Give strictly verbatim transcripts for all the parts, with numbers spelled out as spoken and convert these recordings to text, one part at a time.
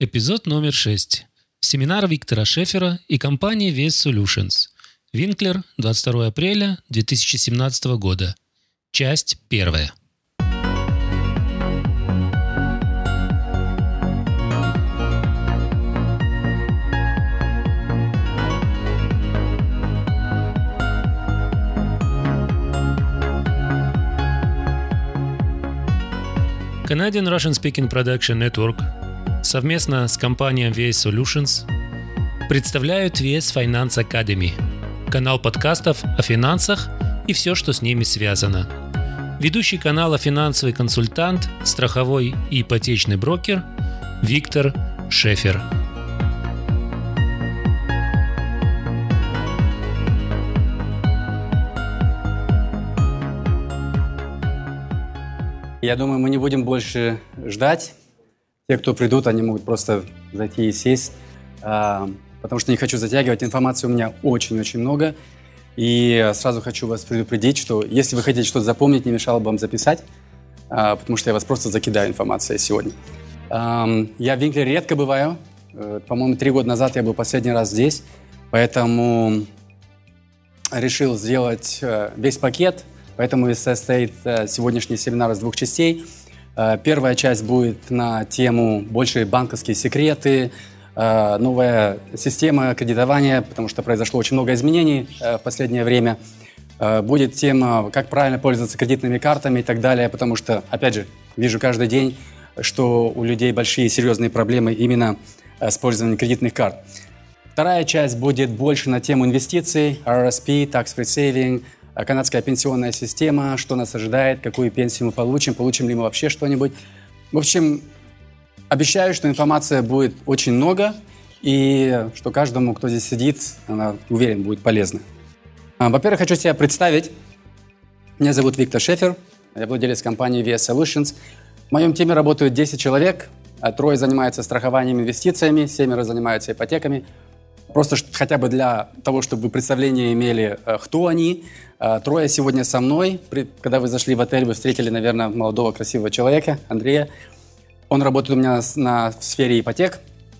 Эпизод номер шесть. Семинар Виктора Шефера и компании ви эс Solutions. Винклер, двадцать второго апреля две тысячи семнадцатого года. Часть первая. Canadian Russian Speaking Production Network совместно с компанией ви эс Solutions представляют ви эс Finance Academy, канал подкастов о финансах и все, что с ними связано. Ведущий канала финансовый консультант, страховой и ипотечный брокер Виктор Шефер. Я думаю, мы не будем больше ждать. Те, кто придут, они могут просто зайти и сесть, потому что не хочу затягивать. Информации у меня очень-очень много. И сразу хочу вас предупредить, что если вы хотите что-то запомнить, не мешало бы вам записать, потому что я вас просто закидаю информацией сегодня. Я в Винклере редко бываю. По-моему, три года назад я был последний раз здесь. Поэтому решил сделать весь пакет. Поэтому состоит сегодняшний семинар из двух частей. Первая часть будет на тему больше банковские секреты, новая система кредитования, потому что произошло очень много изменений в последнее время. Будет тема, как правильно пользоваться кредитными картами и так далее, потому что, опять же, вижу каждый день, что у людей большие серьезные проблемы именно с пользованием кредитных карт. Вторая часть будет больше на тему инвестиций, ар эс пи, tax-free saving, канадская пенсионная система, что нас ожидает, какую пенсию мы получим, получим ли мы вообще что-нибудь. В общем, обещаю, что информации будет очень много, и что каждому, кто здесь сидит, она, уверен, будет полезна. Во-первых, хочу себя представить. Меня зовут Виктор Шефер, я владелец компании ви эс Solutions. В моем теме работают десять человек, трое занимаются страхованием и инвестициями, семеро занимаются ипотеками. Просто хотя бы для того, чтобы вы представление имели, кто они. Трое сегодня со мной. Когда вы зашли в отель, вы встретили, наверное, молодого красивого человека, Андрея. Он работает у меня на, в сфере ипотек.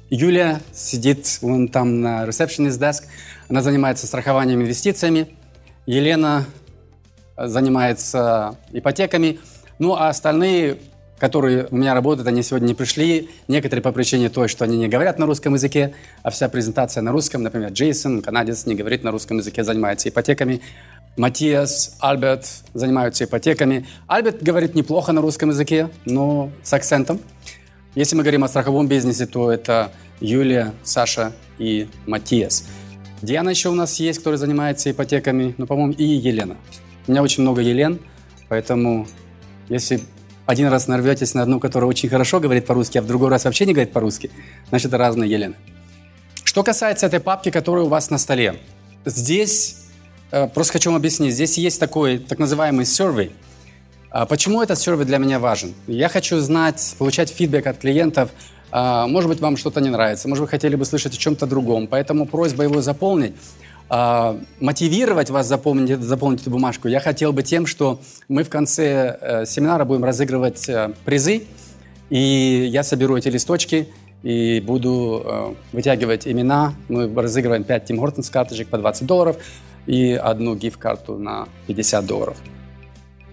Юлия сидит вон там на receptionist desk. Она занимается страхованием и инвестициями. Елена занимается ипотеками. Ну, а остальные, которые у меня работают, они сегодня не пришли. Некоторые по причине той, что они не говорят на русском языке, а вся презентация на русском. Например, Джейсон, канадец, не говорит на русском языке, занимается ипотеками. Матиас, Альберт занимаются ипотеками. Альберт говорит неплохо на русском языке, но с акцентом. Если мы говорим о страховом бизнесе, то это Юлия, Саша и Матиас. Диана еще у нас есть, которая занимается ипотеками, но, по-моему, и Елена. У меня очень много Елен, поэтому если один раз нарветесь на одну, которая очень хорошо говорит по-русски, а в другой раз вообще не говорит по-русски, значит, это разные Елены. Что касается этой папки, которая у вас на столе. Здесь, просто хочу вам объяснить, здесь есть такой так называемый survey. Почему этот survey для меня важен? Я хочу знать, получать фидбэк от клиентов. Может быть, вам что-то не нравится, может, вы хотели бы слышать о чем-то другом. Поэтому просьба его заполнить. Мотивировать вас заполнить, заполнить эту бумажку я хотел бы тем, что мы в конце э, семинара будем разыгрывать э, призы, и я соберу эти листочки и буду э, вытягивать имена. Мы разыгрываем пять Tim Hortons карточек по двадцать долларов и одну гифт-карту на пятьдесят долларов.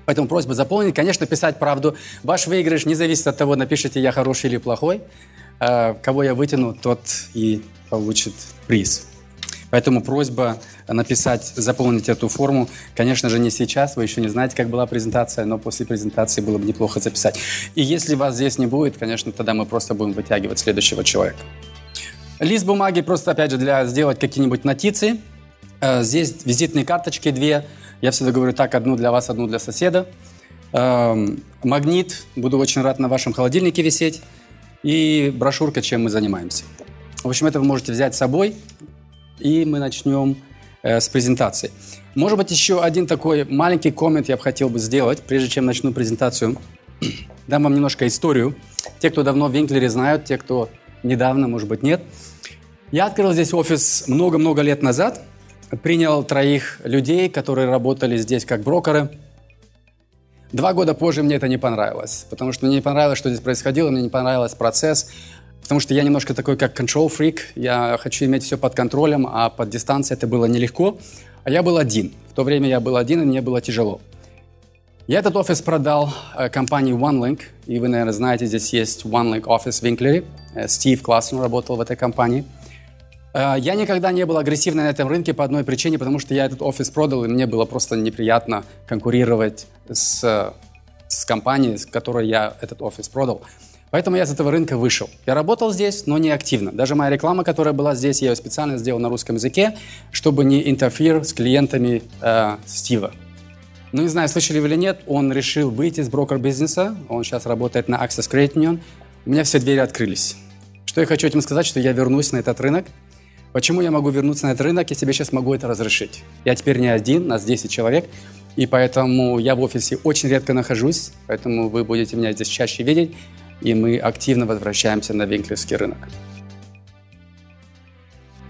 Поэтому просьба заполнить, конечно, писать правду. Ваш выигрыш не зависит от того, напишите «я хороший» или «плохой». Э, кого я вытяну, тот и получит приз. Поэтому просьба написать, заполнить эту форму. Конечно же, не сейчас, вы еще не знаете, как была презентация, но после презентации было бы неплохо записать. И если вас здесь не будет, конечно, тогда мы просто будем вытягивать следующего человека. Лист бумаги просто, опять же, для сделать какие-нибудь нотиции. Здесь визитные карточки две. Я всегда говорю так, одну для вас, одну для соседа. Магнит. Буду очень рад на вашем холодильнике висеть. И брошюрка, чем мы занимаемся. В общем, это вы можете взять с собой. И мы начнем э, с презентации. Может быть, еще один такой маленький коммент я бы хотел бы сделать, прежде чем начну презентацию. Дам вам немножко историю. Те, кто давно в Винклере, знают, те, кто недавно, может быть, нет. Я открыл здесь офис много-много лет назад. Принял троих людей, которые работали здесь как брокеры. Два года позже мне это не понравилось, потому что мне не понравилось, что здесь происходило, мне не понравился процесс. Потому что я немножко такой, как control freak. Я хочу иметь все под контролем, а под дистанцией это было нелегко. А я был один. В то время я был один, и мне было тяжело. Я этот офис продал компании OneLink. И вы, наверное, знаете, здесь есть OneLink офис в Винклере. Стив Классен работал в этой компании. Я никогда не был агрессивным на этом рынке по одной причине, потому что я этот офис продал, и мне было просто неприятно конкурировать с, с компанией, с которой я этот офис продал. Поэтому я с этого рынка вышел. Я работал здесь, но не активно. Даже моя реклама, которая была здесь, я ее специально сделал на русском языке, чтобы не интерфер с клиентами э, Стива. Ну, не знаю, слышали вы или нет, он решил выйти из брокер-бизнеса. Он сейчас работает на Access Credit Union. У меня все двери открылись. Что я хочу этим сказать, что я вернусь на этот рынок. Почему я могу вернуться на этот рынок, я себе сейчас могу это разрешить? Я теперь не один, нас десять человек. И поэтому я в офисе очень редко нахожусь. Поэтому вы будете меня здесь чаще видеть. И мы активно возвращаемся на винклерский рынок.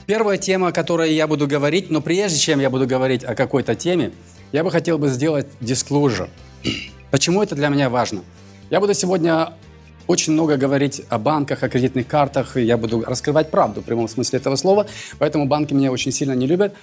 Первая тема, о которой я буду говорить, но прежде чем я буду говорить о какой-то теме, я бы хотел бы сделать disclosure. Почему это для меня важно? Я буду сегодня очень много говорить о банках, о кредитных картах, и я буду раскрывать правду в прямом смысле этого слова, поэтому банки меня очень сильно не любят.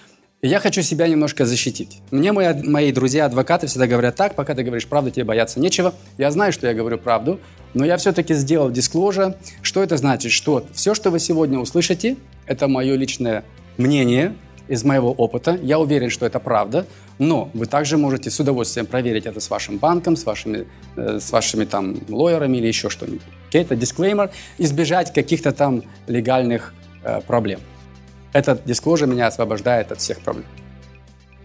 И я хочу себя немножко защитить. Мне мои, мои друзья-адвокаты всегда говорят так: пока ты говоришь правду, тебе бояться нечего. Я знаю, что я говорю правду, но я все-таки сделал disclosure. Что это значит? Что все, что вы сегодня услышите, это мое личное мнение из моего опыта. Я уверен, что это правда, но вы также можете с удовольствием проверить это с вашим банком, с вашими, э, с вашими там лоерами или еще что-нибудь. Okay? Это дисклеймер, избежать каких-то там легальных э, проблем. Этот disclosure меня освобождает от всех проблем.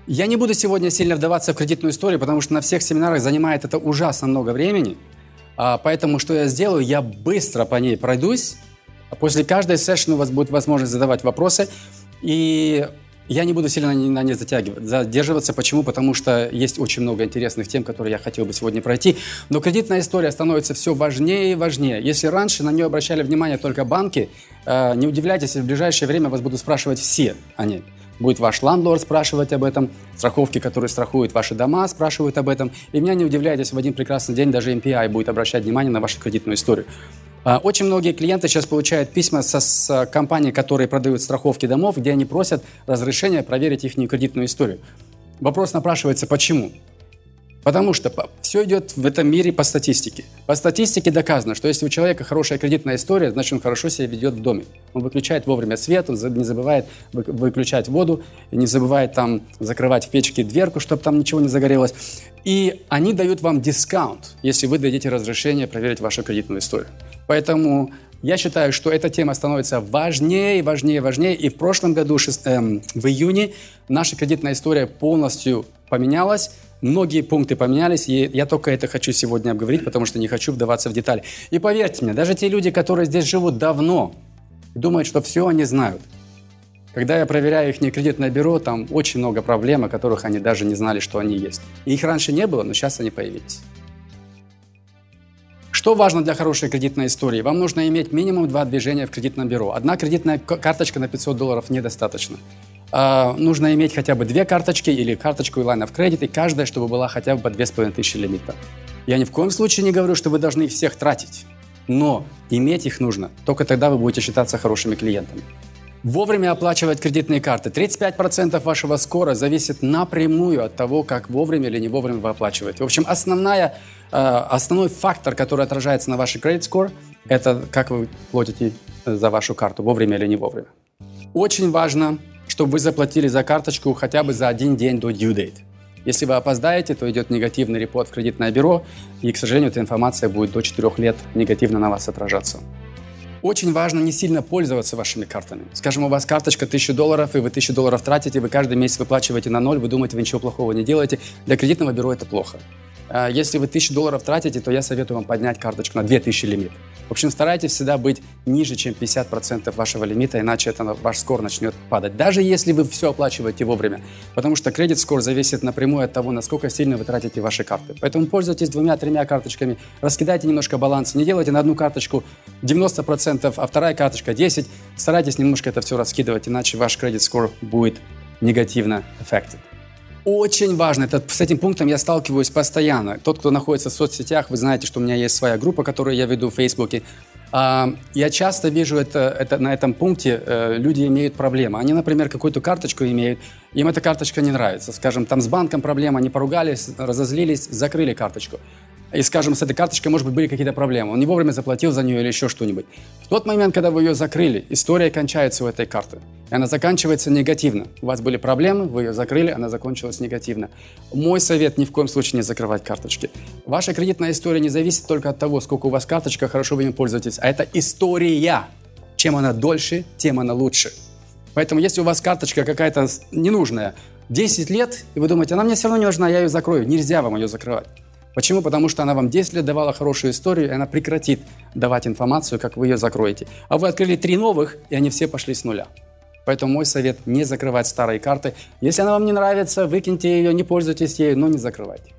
Я не буду сегодня сильно вдаваться в кредитную историю, потому что на всех семинарах занимает это ужасно много времени. Поэтому что я сделаю? Я быстро по ней пройдусь. После каждой сессии у вас будет возможность задавать вопросы. И я не буду сильно на ней задерживаться. Почему? Потому что есть очень много интересных тем, которые я хотел бы сегодня пройти. Но кредитная история становится все важнее и важнее. Если раньше на нее обращали внимание только банки, не удивляйтесь, если в ближайшее время вас будут спрашивать все о ней. Будет ваш ландлорд спрашивать об этом, страховки, которые страхуют ваши дома, спрашивают об этом. И меня не удивляет, если в один прекрасный день даже эм пи ай будет обращать внимание на вашу кредитную историю. Очень многие клиенты сейчас получают письма со, с компаний, которые продают страховки домов, где они просят разрешения проверить их кредитную историю. Вопрос напрашивается, почему? Потому что все идет в этом мире по статистике. По статистике доказано, что если у человека хорошая кредитная история, значит, он хорошо себя ведет в доме. Он выключает вовремя свет, он не забывает выключать воду, не забывает там закрывать в печке дверку, чтобы там ничего не загорелось. И они дают вам дисконт, если вы дадите разрешение проверить вашу кредитную историю. Поэтому я считаю, что эта тема становится важнее, важнее, важнее. И в прошлом году, в июне, наша кредитная история полностью поменялась. Многие пункты поменялись, и я только это хочу сегодня обговорить, потому что не хочу вдаваться в детали. И поверьте мне, даже те люди, которые здесь живут давно, думают, что все они знают. Когда я проверяю их кредитное бюро, там очень много проблем, о которых они даже не знали, что они есть. И их раньше не было, но сейчас они появились. Что важно для хорошей кредитной истории? Вам нужно иметь минимум два движения в кредитном бюро. Одна кредитная карточка на пятьсот долларов недостаточно. Uh, нужно иметь хотя бы две карточки или карточку и line of credit, и каждая, чтобы была хотя бы по две тысячи пятьсот лимита. Я ни в коем случае не говорю, что вы должны их всех тратить, но иметь их нужно. Только тогда вы будете считаться хорошими клиентами. Вовремя оплачивать кредитные карты. тридцать пять процентов вашего скора зависит напрямую от того, как вовремя или не вовремя вы оплачиваете. В общем, основная, uh, основной фактор, который отражается на вашей credit score, это как вы платите за вашу карту, вовремя или не вовремя. Очень важно, чтобы вы заплатили за карточку хотя бы за один день до due date. Если вы опоздаете, то идет негативный репорт в кредитное бюро, и, к сожалению, эта информация будет до четырех лет негативно на вас отражаться. Очень важно не сильно пользоваться вашими картами. Скажем, у вас карточка тысяча долларов, и вы тысячу долларов тратите, вы каждый месяц выплачиваете на ноль, вы думаете, вы ничего плохого не делаете. Для кредитного бюро это плохо. Если вы тысячу долларов тратите, то я советую вам поднять карточку на две тысячи лимит. В общем, старайтесь всегда быть ниже, чем пятьдесят процентов вашего лимита, иначе это ваш скор начнет падать. Даже если вы все оплачиваете вовремя. Потому что кредит-скор зависит напрямую от того, насколько сильно вы тратите ваши карты. Поэтому пользуйтесь двумя-тремя карточками, раскидайте немножко баланс, не делайте на одну карточку девяносто процентов, а вторая карточка десять процентов. Старайтесь немножко это все раскидывать, иначе ваш кредит-скор будет негативно affected. Очень важно, это, с этим пунктом я сталкиваюсь постоянно. Тот, кто находится в соцсетях, вы знаете, что у меня есть своя группа, которую я веду в Фейсбуке. Я часто вижу это, это на этом пункте, люди имеют проблемы. Они, например, какую-то карточку имеют, им эта карточка не нравится. Скажем, там с банком проблема, они поругались, разозлились, закрыли карточку. И, скажем, с этой карточкой, может быть, были какие-то проблемы. Он не вовремя заплатил за нее или еще что-нибудь. В тот момент, когда вы ее закрыли, история кончается у этой карты. И она заканчивается негативно. У вас были проблемы, вы ее закрыли, она закончилась негативно. Мой совет – ни в коем случае не закрывать карточки. Ваша кредитная история не зависит только от того, сколько у вас карточка, хорошо вы им пользуетесь. А это история. Чем она дольше, тем она лучше. Поэтому, если у вас карточка какая-то ненужная, десять лет, и вы думаете, она мне все равно не нужна, я ее закрою. Нельзя вам ее закрывать. Почему? Потому что она вам десять лет давала хорошую историю, и она прекратит давать информацию, как вы ее закроете. А вы открыли три новых, и они все пошли с нуля. Поэтому мой совет – не закрывать старые карты. Если она вам не нравится, выкиньте ее, не пользуйтесь ею, но не закрывайте.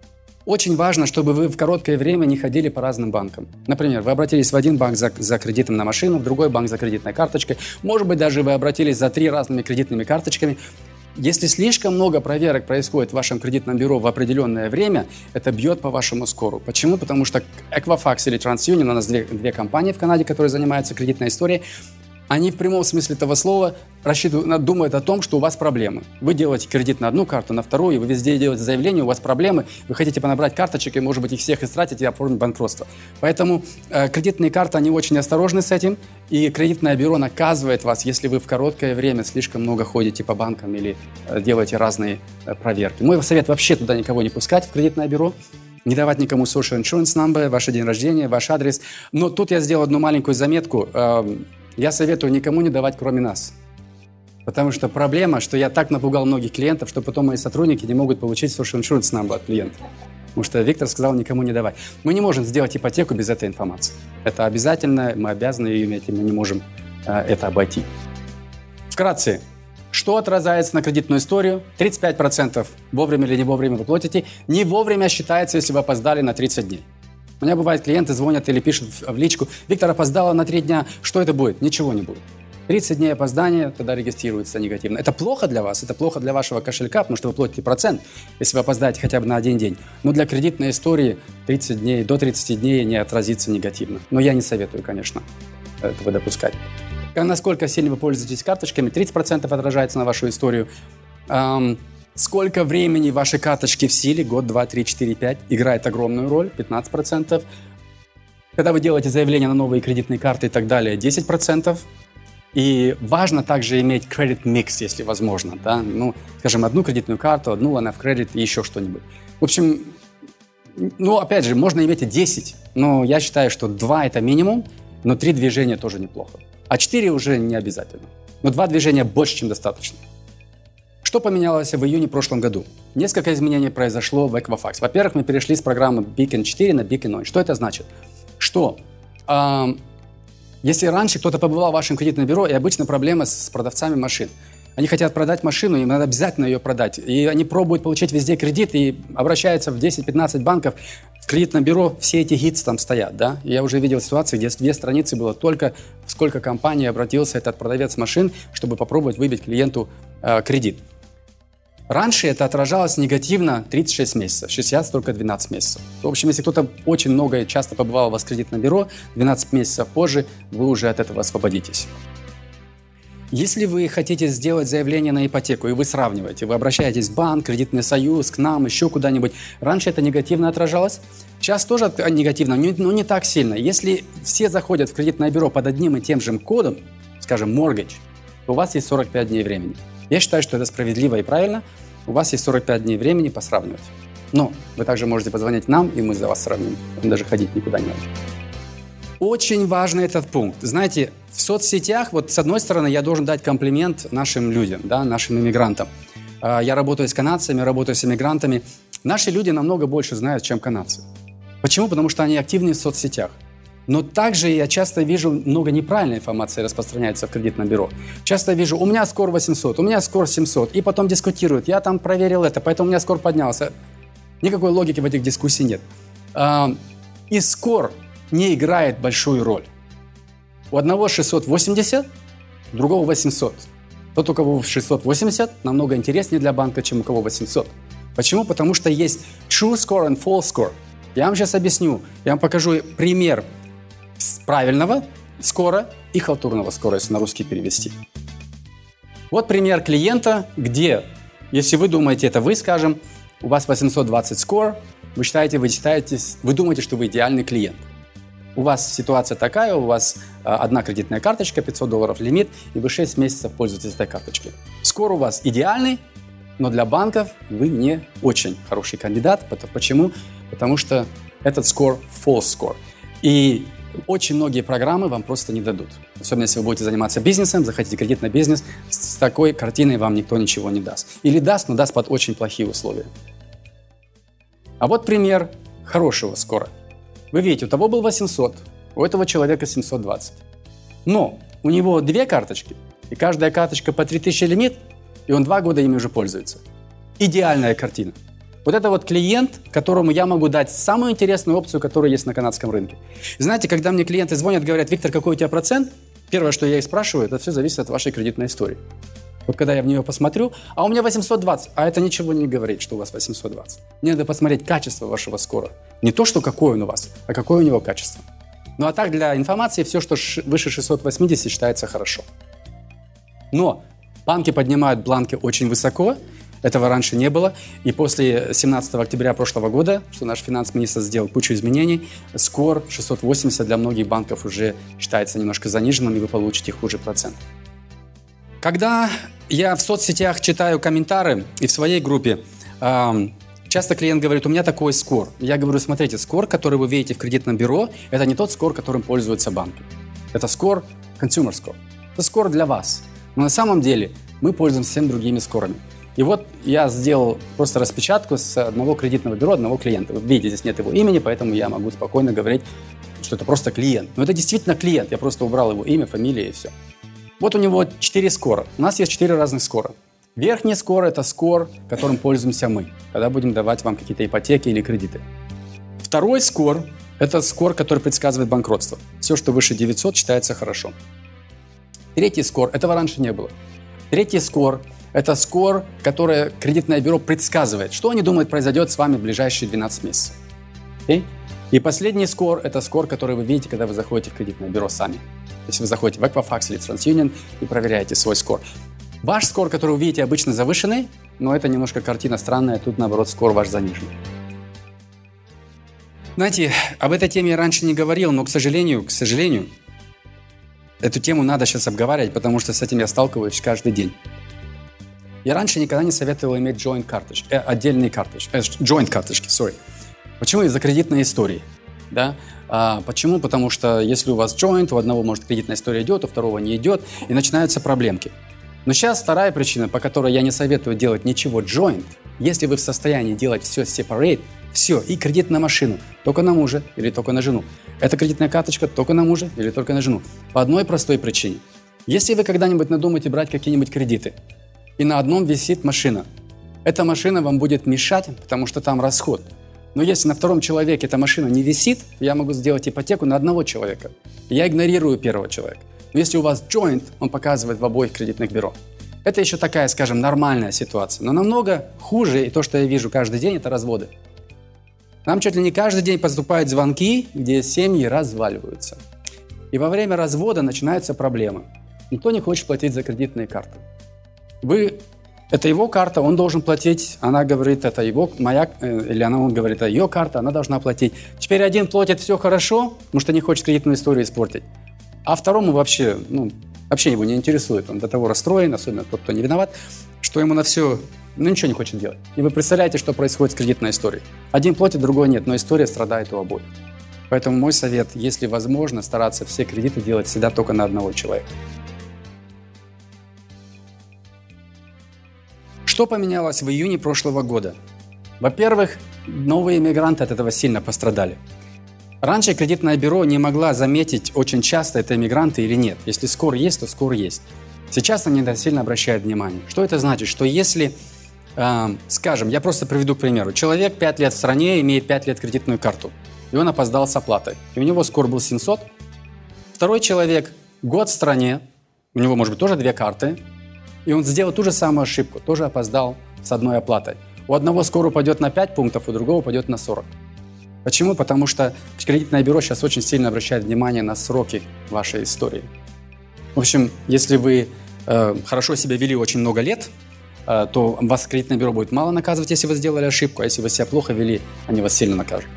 Очень важно, чтобы вы в короткое время не ходили по разным банкам. Например, вы обратились в один банк за, за кредитом на машину, в другой банк за кредитной карточкой. Может быть, даже вы обратились за три разными кредитными карточками. Если слишком много проверок происходит в вашем кредитном бюро в определенное время, это бьет по вашему скору. Почему? Потому что Equifax или TransUnion, у нас две, две компании в Канаде, которые занимаются кредитной историей, они в прямом смысле этого слова рассчитывают, думают о том, что у вас проблемы. Вы делаете кредит на одну карту, на вторую, и вы везде делаете заявление, у вас проблемы, вы хотите понабрать карточек и, может быть, их всех истратить и оформить банкротство. Поэтому э, кредитные карты, они очень осторожны с этим, и кредитное бюро наказывает вас, если вы в короткое время слишком много ходите по банкам или э, делаете разные э, проверки. Мой совет вообще туда никого не пускать, в кредитное бюро. Не давать никому social insurance number, ваш день рождения, ваш адрес. Но тут я сделал одну маленькую заметку. Э, Я советую никому не давать, кроме нас. Потому что проблема, что я так напугал многих клиентов, что потом мои сотрудники не могут получить social insurance number от клиента. Потому что Виктор сказал никому не давать. Мы не можем сделать ипотеку без этой информации. Это обязательно, мы обязаны ее иметь, и мы не можем а, это обойти. Вкратце, что отразится на кредитную историю? тридцать пять процентов вовремя или не вовремя вы платите. Не вовремя считается, если вы опоздали на тридцать дней. У меня бывают клиенты звонят или пишут в личку: «Виктор, опоздала на три дня, что это будет?» Ничего не будет. тридцать дней опоздания тогда регистрируется негативно. Это плохо для вас, это плохо для вашего кошелька, потому что вы платите процент, если вы опоздаете хотя бы на один день. Но для кредитной истории тридцать дней, до тридцати дней не отразится негативно. Но я не советую, конечно, этого допускать. А насколько сильно вы пользуетесь карточками, тридцать процентов отражается на вашу историю. Сколько времени ваши карточки в силе, год, два, три, четыре, пять, играет огромную роль, пятнадцать процентов. Когда вы делаете заявление на новые кредитные карты и так далее, десять процентов. И важно также иметь кредит-микс, если возможно. Да? Ну, скажем, одну кредитную карту, одну она в кредит и еще что-нибудь. В общем, ну, опять же, можно иметь и десять, но я считаю, что два – это минимум, но три движения тоже неплохо. А четыре уже не обязательно. Но два движения больше, чем достаточно. Что поменялось в июне прошлом году? Несколько изменений произошло в Equifax. Во-первых, мы перешли с программы Beacon четыре на Beacon девять. Что это значит? Что э, если раньше кто-то побывал в вашем кредитном бюро, и обычно проблема с продавцами машин. Они хотят продать машину, им надо обязательно ее продать. И они пробуют получить везде кредит и обращаются в десять-пятнадцать банков. В кредитном бюро все эти гидс там стоят, да? Я уже видел ситуации, где две страницы было только, сколько компаний обратился этот продавец машин, чтобы попробовать выбить клиенту э, кредит. Раньше это отражалось негативно тридцать шесть месяцев, сейчас только двенадцать месяцев. В общем, если кто-то очень много и часто побывал у вас в кредитном бюро, двенадцать месяцев позже вы уже от этого освободитесь. Если вы хотите сделать заявление на ипотеку, и вы сравниваете, вы обращаетесь в банк, кредитный союз, к нам, еще куда-нибудь, раньше это негативно отражалось, сейчас тоже негативно, но не так сильно. Если все заходят в кредитное бюро под одним и тем же кодом, скажем, mortgage, у вас есть сорок пять дней времени. Я считаю, что это справедливо и правильно. У вас есть сорок пять дней времени посравнивать. Но вы также можете позвонить нам, и мы за вас сравним. Вам даже ходить никуда не надо. Очень важный этот пункт. Знаете, в соцсетях, вот с одной стороны, я должен дать комплимент нашим людям, да, нашим иммигрантам. Я работаю с канадцами, работаю с иммигрантами. Наши люди намного больше знают, чем канадцы. Почему? Потому что они активны в соцсетях. Но также я часто вижу, много неправильной информации распространяется в кредитном бюро. Часто вижу, у меня скор восемьсот, у меня скор семьсот, и потом дискутируют. Я там проверил это, поэтому у меня скор поднялся. Никакой логики в этих дискуссиях нет. И скор не играет большую роль. У одного шестьсот восемьдесят, у другого восемьсот. Тот, у кого шестьсот восемьдесят, намного интереснее для банка, чем у кого восемьсот. Почему? Потому что есть true score and false score. Я вам сейчас объясню, я вам покажу пример правильного скоро и халтурного скоро, если на русский перевести. Вот пример клиента, где, если вы думаете, это вы, скажем, у вас восемьсот двадцать скор, вы считаете, вы считаете, вы думаете, что вы идеальный клиент. У вас ситуация такая, у вас одна кредитная карточка, пятьсот долларов лимит, и вы шесть месяцев пользуетесь этой карточкой. Скор у вас идеальный, но для банков вы не очень хороший кандидат. Почему? Потому что этот скор false score. И очень многие программы вам просто не дадут. Особенно, если вы будете заниматься бизнесом, захотите кредит на бизнес, с такой картиной вам никто ничего не даст. Или даст, но даст под очень плохие условия. А вот пример хорошего скора. Вы видите, у того был восемьсот, у этого человека семьсот двадцать. Но у него две карточки, и каждая карточка по три тысячи лимит, и он два года ими уже пользуется. Идеальная картина. Вот это вот клиент, которому я могу дать самую интересную опцию, которая есть на канадском рынке. Знаете, когда мне клиенты звонят, говорят: Виктор, какой у тебя процент? Первое, что я их спрашиваю, это все зависит от вашей кредитной истории. Вот когда я в нее посмотрю, а у меня восемьсот двадцать, а это ничего не говорит, что у вас восемьсот двадцать. Мне надо посмотреть качество вашего скора. Не то, что какой он у вас, а какое у него качество. Ну а так, для информации, все, что выше шестьсот восемьдесят, считается хорошо. Но банки поднимают бланки очень высоко. Этого раньше не было. И после семнадцатого октября прошлого года, что наш финанс-министр сделал кучу изменений, скор шестьсот восемьдесят для многих банков уже считается немножко заниженным, и вы получите хуже процент. Когда я в соцсетях читаю комментарии и в своей группе, эм, часто клиент говорит: у меня такой скор. Я говорю: смотрите, скор, который вы видите в кредитном бюро, это не тот скор, которым пользуются банки. Это скор, consumer score. Это скор для вас. Но на самом деле мы пользуемся всеми другими скорами. И вот я сделал просто распечатку с одного кредитного бюро, одного клиента. Вы видите, здесь нет его имени, поэтому я могу спокойно говорить, что это просто клиент. Но это действительно клиент, я просто убрал его имя, фамилию и все. Вот у него четыре скора. У нас есть четыре разных скора. Верхний скор – это скор, которым пользуемся мы, когда будем давать вам какие-то ипотеки или кредиты. Второй скор – это скор, который предсказывает банкротство. Все, что выше девятьсот, считается хорошо. Третий скор – этого раньше не было. Третий скор – это скор, который кредитное бюро предсказывает, что они думают произойдет с вами в ближайшие двенадцать месяцев. Okay? И последний скор – это скор, который вы видите, когда вы заходите в кредитное бюро сами. Если вы заходите в Equifax или в TransUnion и проверяете свой скор. Ваш скор, который вы видите, обычно завышенный, но это немножко картина странная, тут, наоборот, скор ваш заниженный. Знаете, об этой теме я раньше не говорил, но, к сожалению, к сожалению, эту тему надо сейчас обговаривать, потому что с этим я сталкиваюсь каждый день. Я раньше никогда не советовал иметь joint карточки, э, отдельные карточки, э, joint карточки, sorry. Почему? Из-за кредитной истории, да? А, почему? Потому что если у вас joint, у одного, может, кредитная история идет, у второго не идет, и начинаются проблемки. Но сейчас вторая причина, по которой я не советую делать ничего joint, если вы в состоянии делать все separate, все, и кредит на машину, только на мужа или только на жену. Эта кредитная карточка только на мужа или только на жену. По одной простой причине. Если вы когда-нибудь надумаете брать какие-нибудь кредиты, и на одном висит машина. Эта машина вам будет мешать, потому что там расход. Но если на втором человеке эта машина не висит, я могу сделать ипотеку на одного человека. Я игнорирую первого человека. Но если у вас joint, он показывает в обоих кредитных бюро. Это еще такая, скажем, нормальная ситуация. Но намного хуже, и то, что я вижу каждый день, это разводы. Нам чуть ли не каждый день поступают звонки, где семьи разваливаются. И во время развода начинаются проблемы. Никто не хочет платить за кредитные карты. Вы, это его карта, он должен платить, она говорит, это его, моя, или она, он говорит, это ее карта, она должна платить. Теперь один платит, все хорошо, потому что не хочет кредитную историю испортить, а второму вообще, ну, вообще его не интересует, он до того расстроен, особенно тот, кто не виноват, что ему на все, ну, ничего не хочет делать. И вы представляете, что происходит с кредитной историей. Один платит, другой нет, но история страдает у обоих. Поэтому мой совет, если возможно, стараться все кредиты делать всегда только на одного человека. Что поменялось в июне прошлого года? Во-первых, новые иммигранты от этого сильно пострадали. Раньше кредитное бюро не могло заметить очень часто, это иммигранты или нет. Если скор есть, то скор есть. Сейчас они сильно обращают внимание. Что это значит? Что если, э, скажем, я просто приведу к примеру. Человек пять лет в стране, имеет пять лет кредитную карту. И он опоздал с оплатой. И у него скор был семьсот. Второй человек год в стране. У него, может быть, тоже две карты. И он сделал ту же самую ошибку, тоже опоздал с одной оплатой. У одного скор упадет на пять пунктов, у другого упадет на сорок. Почему? Потому что кредитное бюро сейчас очень сильно обращает внимание на сроки вашей истории. В общем, если вы э, хорошо себя вели очень много лет, э, то вас кредитное бюро будет мало наказывать, если вы сделали ошибку, а если вы себя плохо вели, они вас сильно накажут.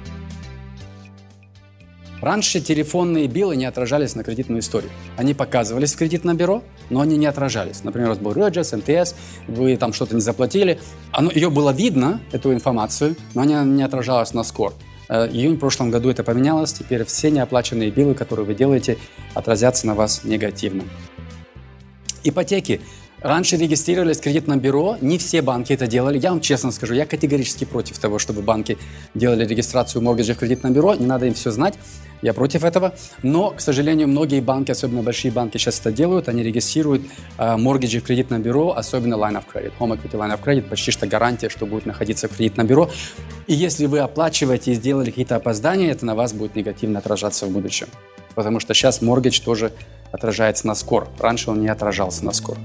Раньше телефонные биллы не отражались на кредитную историю. Они показывались в кредитном бюро, но они не отражались. Например, у вас был Реджес, МТС, вы там что-то не заплатили. Оно, ее было видно, эту информацию, но она не отражалась на скор. В июне в прошлом году это поменялось. Теперь все неоплаченные биллы, которые вы делаете, отразятся на вас негативно. Ипотеки. Раньше регистрировались в кредитном бюро, не все банки это делали. Я вам честно скажу, я категорически против того, чтобы банки делали регистрацию моргиджей в кредитном бюро. Не надо им все знать, я против этого. Но, к сожалению, многие банки, особенно большие банки, сейчас это делают. Они регистрируют э, моргиджи в кредитном бюро, особенно Line of Credit. Home Equity Line of Credit, почти что гарантия, что будет находиться в кредитном бюро. И если вы оплачиваете и сделали какие-то опоздания, это на вас будет негативно отражаться в будущем. Потому что сейчас моргидж тоже отражается на скор. Раньше он не отражался на скор.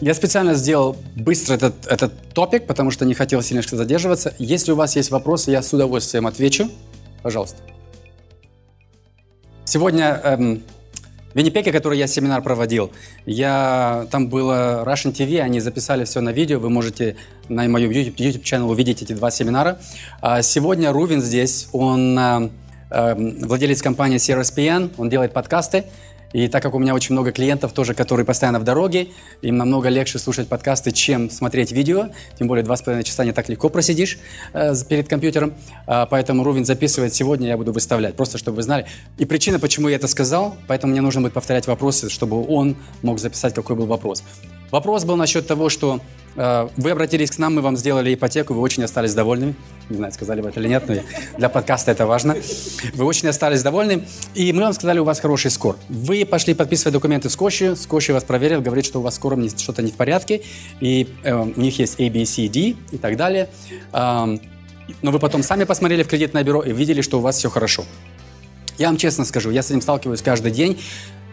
Я специально сделал быстро этот, этот топик, потому что не хотел сильно задерживаться. Если у вас есть вопросы, я с удовольствием отвечу. Пожалуйста. Сегодня эм, в Виннипеге, который я семинар проводил, я, там было Russian ти ви, они записали все на видео. Вы можете на моем YouTube-канале увидеть эти два семинара. А сегодня Рувин здесь, он э, э, владелец компании си эр эс пи эн, он делает подкасты. И так как у меня очень много клиентов тоже, которые постоянно в дороге, им намного легче слушать подкасты, чем смотреть видео. Тем более два с половиной часа не так легко просидишь э, перед компьютером. Э, поэтому Рувин записывает сегодня, я буду выставлять, просто чтобы вы знали. И причина, почему я это сказал, поэтому мне нужно будет повторять вопросы, чтобы он мог записать, какой был вопрос. Вопрос был насчет того, что э, вы обратились к нам, мы вам сделали ипотеку, вы очень остались довольны. Не знаю, сказали вы это или нет, но для подкаста это важно. Вы очень остались довольны, и мы вам сказали, у вас хороший скор. Вы пошли подписывать документы в Котче, Котче вас проверил, говорит, что у вас скором что-то не в порядке, и э, у них есть эй би си ди и так далее. Э, но вы потом сами посмотрели в кредитное бюро и видели, что у вас все хорошо. Я вам честно скажу, я с этим сталкиваюсь каждый день,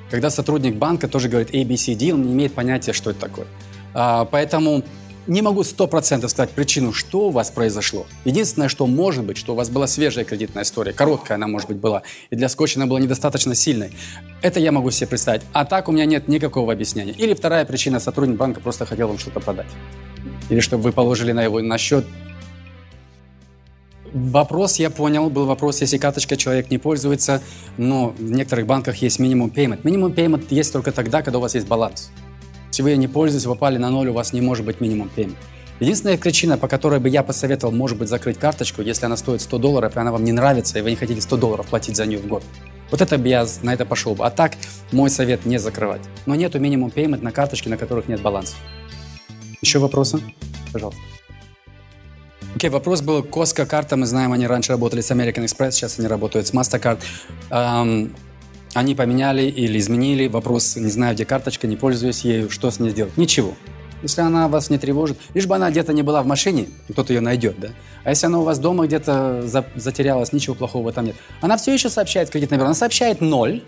когда сотрудник банка тоже говорит эй би си ди, он не имеет понятия, что это такое. Э, поэтому... Не могу сто процентов сказать причину, что у вас произошло. Единственное, что может быть, что у вас была свежая кредитная история, короткая она, может быть, была, и для Скотча она была недостаточно сильной. Это я могу себе представить. А так у меня нет никакого объяснения. Или вторая причина, сотрудник банка просто хотел вам что-то продать. Или чтобы вы положили на его на счет. Вопрос, я понял, был вопрос, если карточкой человек не пользуется, но в некоторых банках есть минимум пеймент. Минимум пеймент есть только тогда, когда у вас есть баланс. Если вы ее не пользуетесь, попали на ноль, у вас не может быть минимум премии. Единственная причина, по которой бы я посоветовал, может быть, закрыть карточку, если она стоит сто долларов, и она вам не нравится, и вы не хотите сто долларов платить за нее в год. Вот это бы я на это пошел бы. А так, мой совет не закрывать. Но нету минимум премии на карточке, на которых нет балансов. Еще вопросы? Пожалуйста. Окей, okay, вопрос был, Costco карта, мы знаем, они раньше работали с American Express, сейчас они работают с MasterCard. Um, Они поменяли или изменили. Вопрос, не знаю, где карточка, не пользуюсь ею, что с ней сделать? Ничего. Если она вас не тревожит, лишь бы она где-то не была в машине, и кто-то ее найдет, да? А если она у вас дома где-то затерялась, ничего плохого там нет. Она все еще сообщает кредитное бюро. Она сообщает ноль,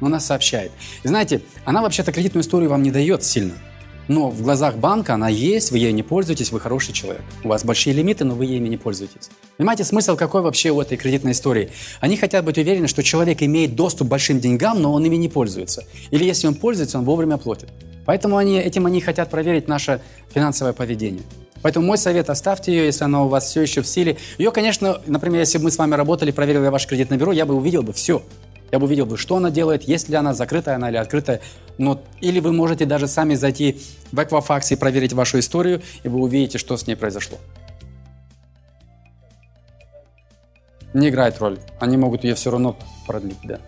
но она сообщает. И знаете, она вообще-то кредитную историю вам не дает сильно. Но в глазах банка она есть, вы ею не пользуетесь, вы хороший человек. У вас большие лимиты, но вы ими не пользуетесь. Понимаете, смысл какой вообще у этой кредитной истории? Они хотят быть уверены, что человек имеет доступ к большим деньгам, но он ими не пользуется. Или если он пользуется, он вовремя платит. Поэтому они, этим они хотят проверить наше финансовое поведение. Поэтому мой совет, оставьте ее, если она у вас все еще в силе. Ее, конечно, например, если бы мы с вами работали, проверили ваше кредитное бюро, я бы увидел бы все. Я бы увидел бы, что она делает, есть ли она, закрытая она или открытая. Но, или вы можете даже сами зайти в Equifax и проверить вашу историю, и вы увидите, что с ней произошло. Не играет роль. Они могут ее все равно продлить, да.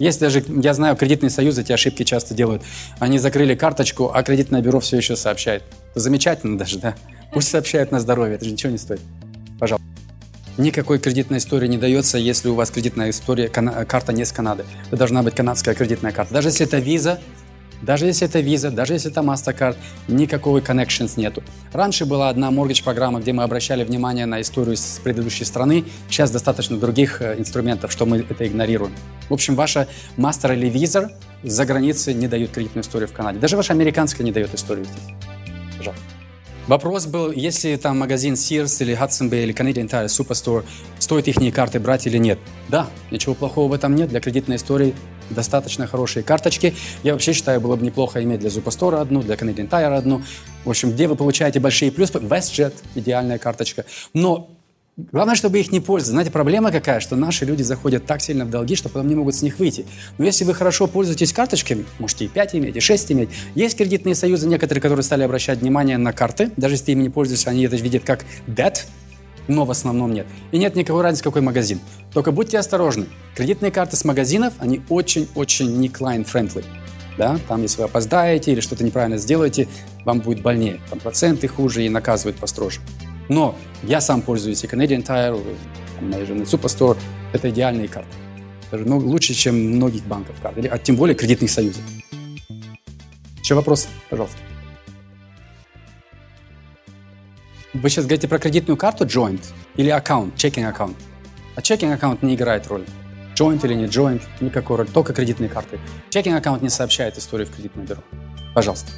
Есть даже, я знаю, кредитные союзы эти ошибки часто делают. Они закрыли карточку, а кредитное бюро все еще сообщает. Замечательно даже, да? Пусть сообщает на здоровье, это же ничего не стоит. Пожалуйста. Никакой кредитной истории не дается, если у вас кредитная история, кана- карта не с Канады. Это должна быть канадская кредитная карта. Даже если это Visa, даже если это Visa, даже если это MasterCard, никакого connections нету. Раньше была одна моргидж-программа, где мы обращали внимание на историю с предыдущей страны. Сейчас достаточно других инструментов, что мы это игнорируем. В общем, ваша Master или Visa за границей не дают кредитную историю в Канаде. Даже ваша американская не дает историю здесь. Пожалуйста. Вопрос был, если там магазин Sears или Hudson Bay или Canadian Tire, Superstore стоит их карты брать или нет. Да, ничего плохого в этом нет. Для кредитной истории достаточно хорошие карточки. Я вообще считаю, было бы неплохо иметь для Superstore одну, для Canadian Tire одну. В общем, где вы получаете большие плюсы? WestJet – идеальная карточка. Но главное, чтобы их не пользоваться. Знаете, проблема какая, что наши люди заходят так сильно в долги, что потом не могут с них выйти. Но если вы хорошо пользуетесь карточками, можете и пять иметь, и шесть иметь. Есть кредитные союзы, некоторые, которые стали обращать внимание на карты. Даже если ими не пользуются, они это видят как debt, но в основном нет. И нет никакой разницы, какой магазин. Только будьте осторожны. Кредитные карты с магазинов, они очень-очень не client-friendly. Да? Там, если вы опоздаете или что-то неправильно сделаете, вам будет больнее. Там проценты хуже и наказывают построже. Но я сам пользуюсь и Canadian Tire, и моей жены Superstore. Это идеальные карты. Даже лучше, чем многих банков карт, или, а тем более кредитных союзов. Еще вопрос, пожалуйста. Вы сейчас говорите про кредитную карту joint или аккаунт, checking аккаунт? А checking аккаунт не играет роли. Joint или не joint, никакой роли, только кредитные карты. Checking аккаунт не сообщает историю в кредитное бюро. Пожалуйста.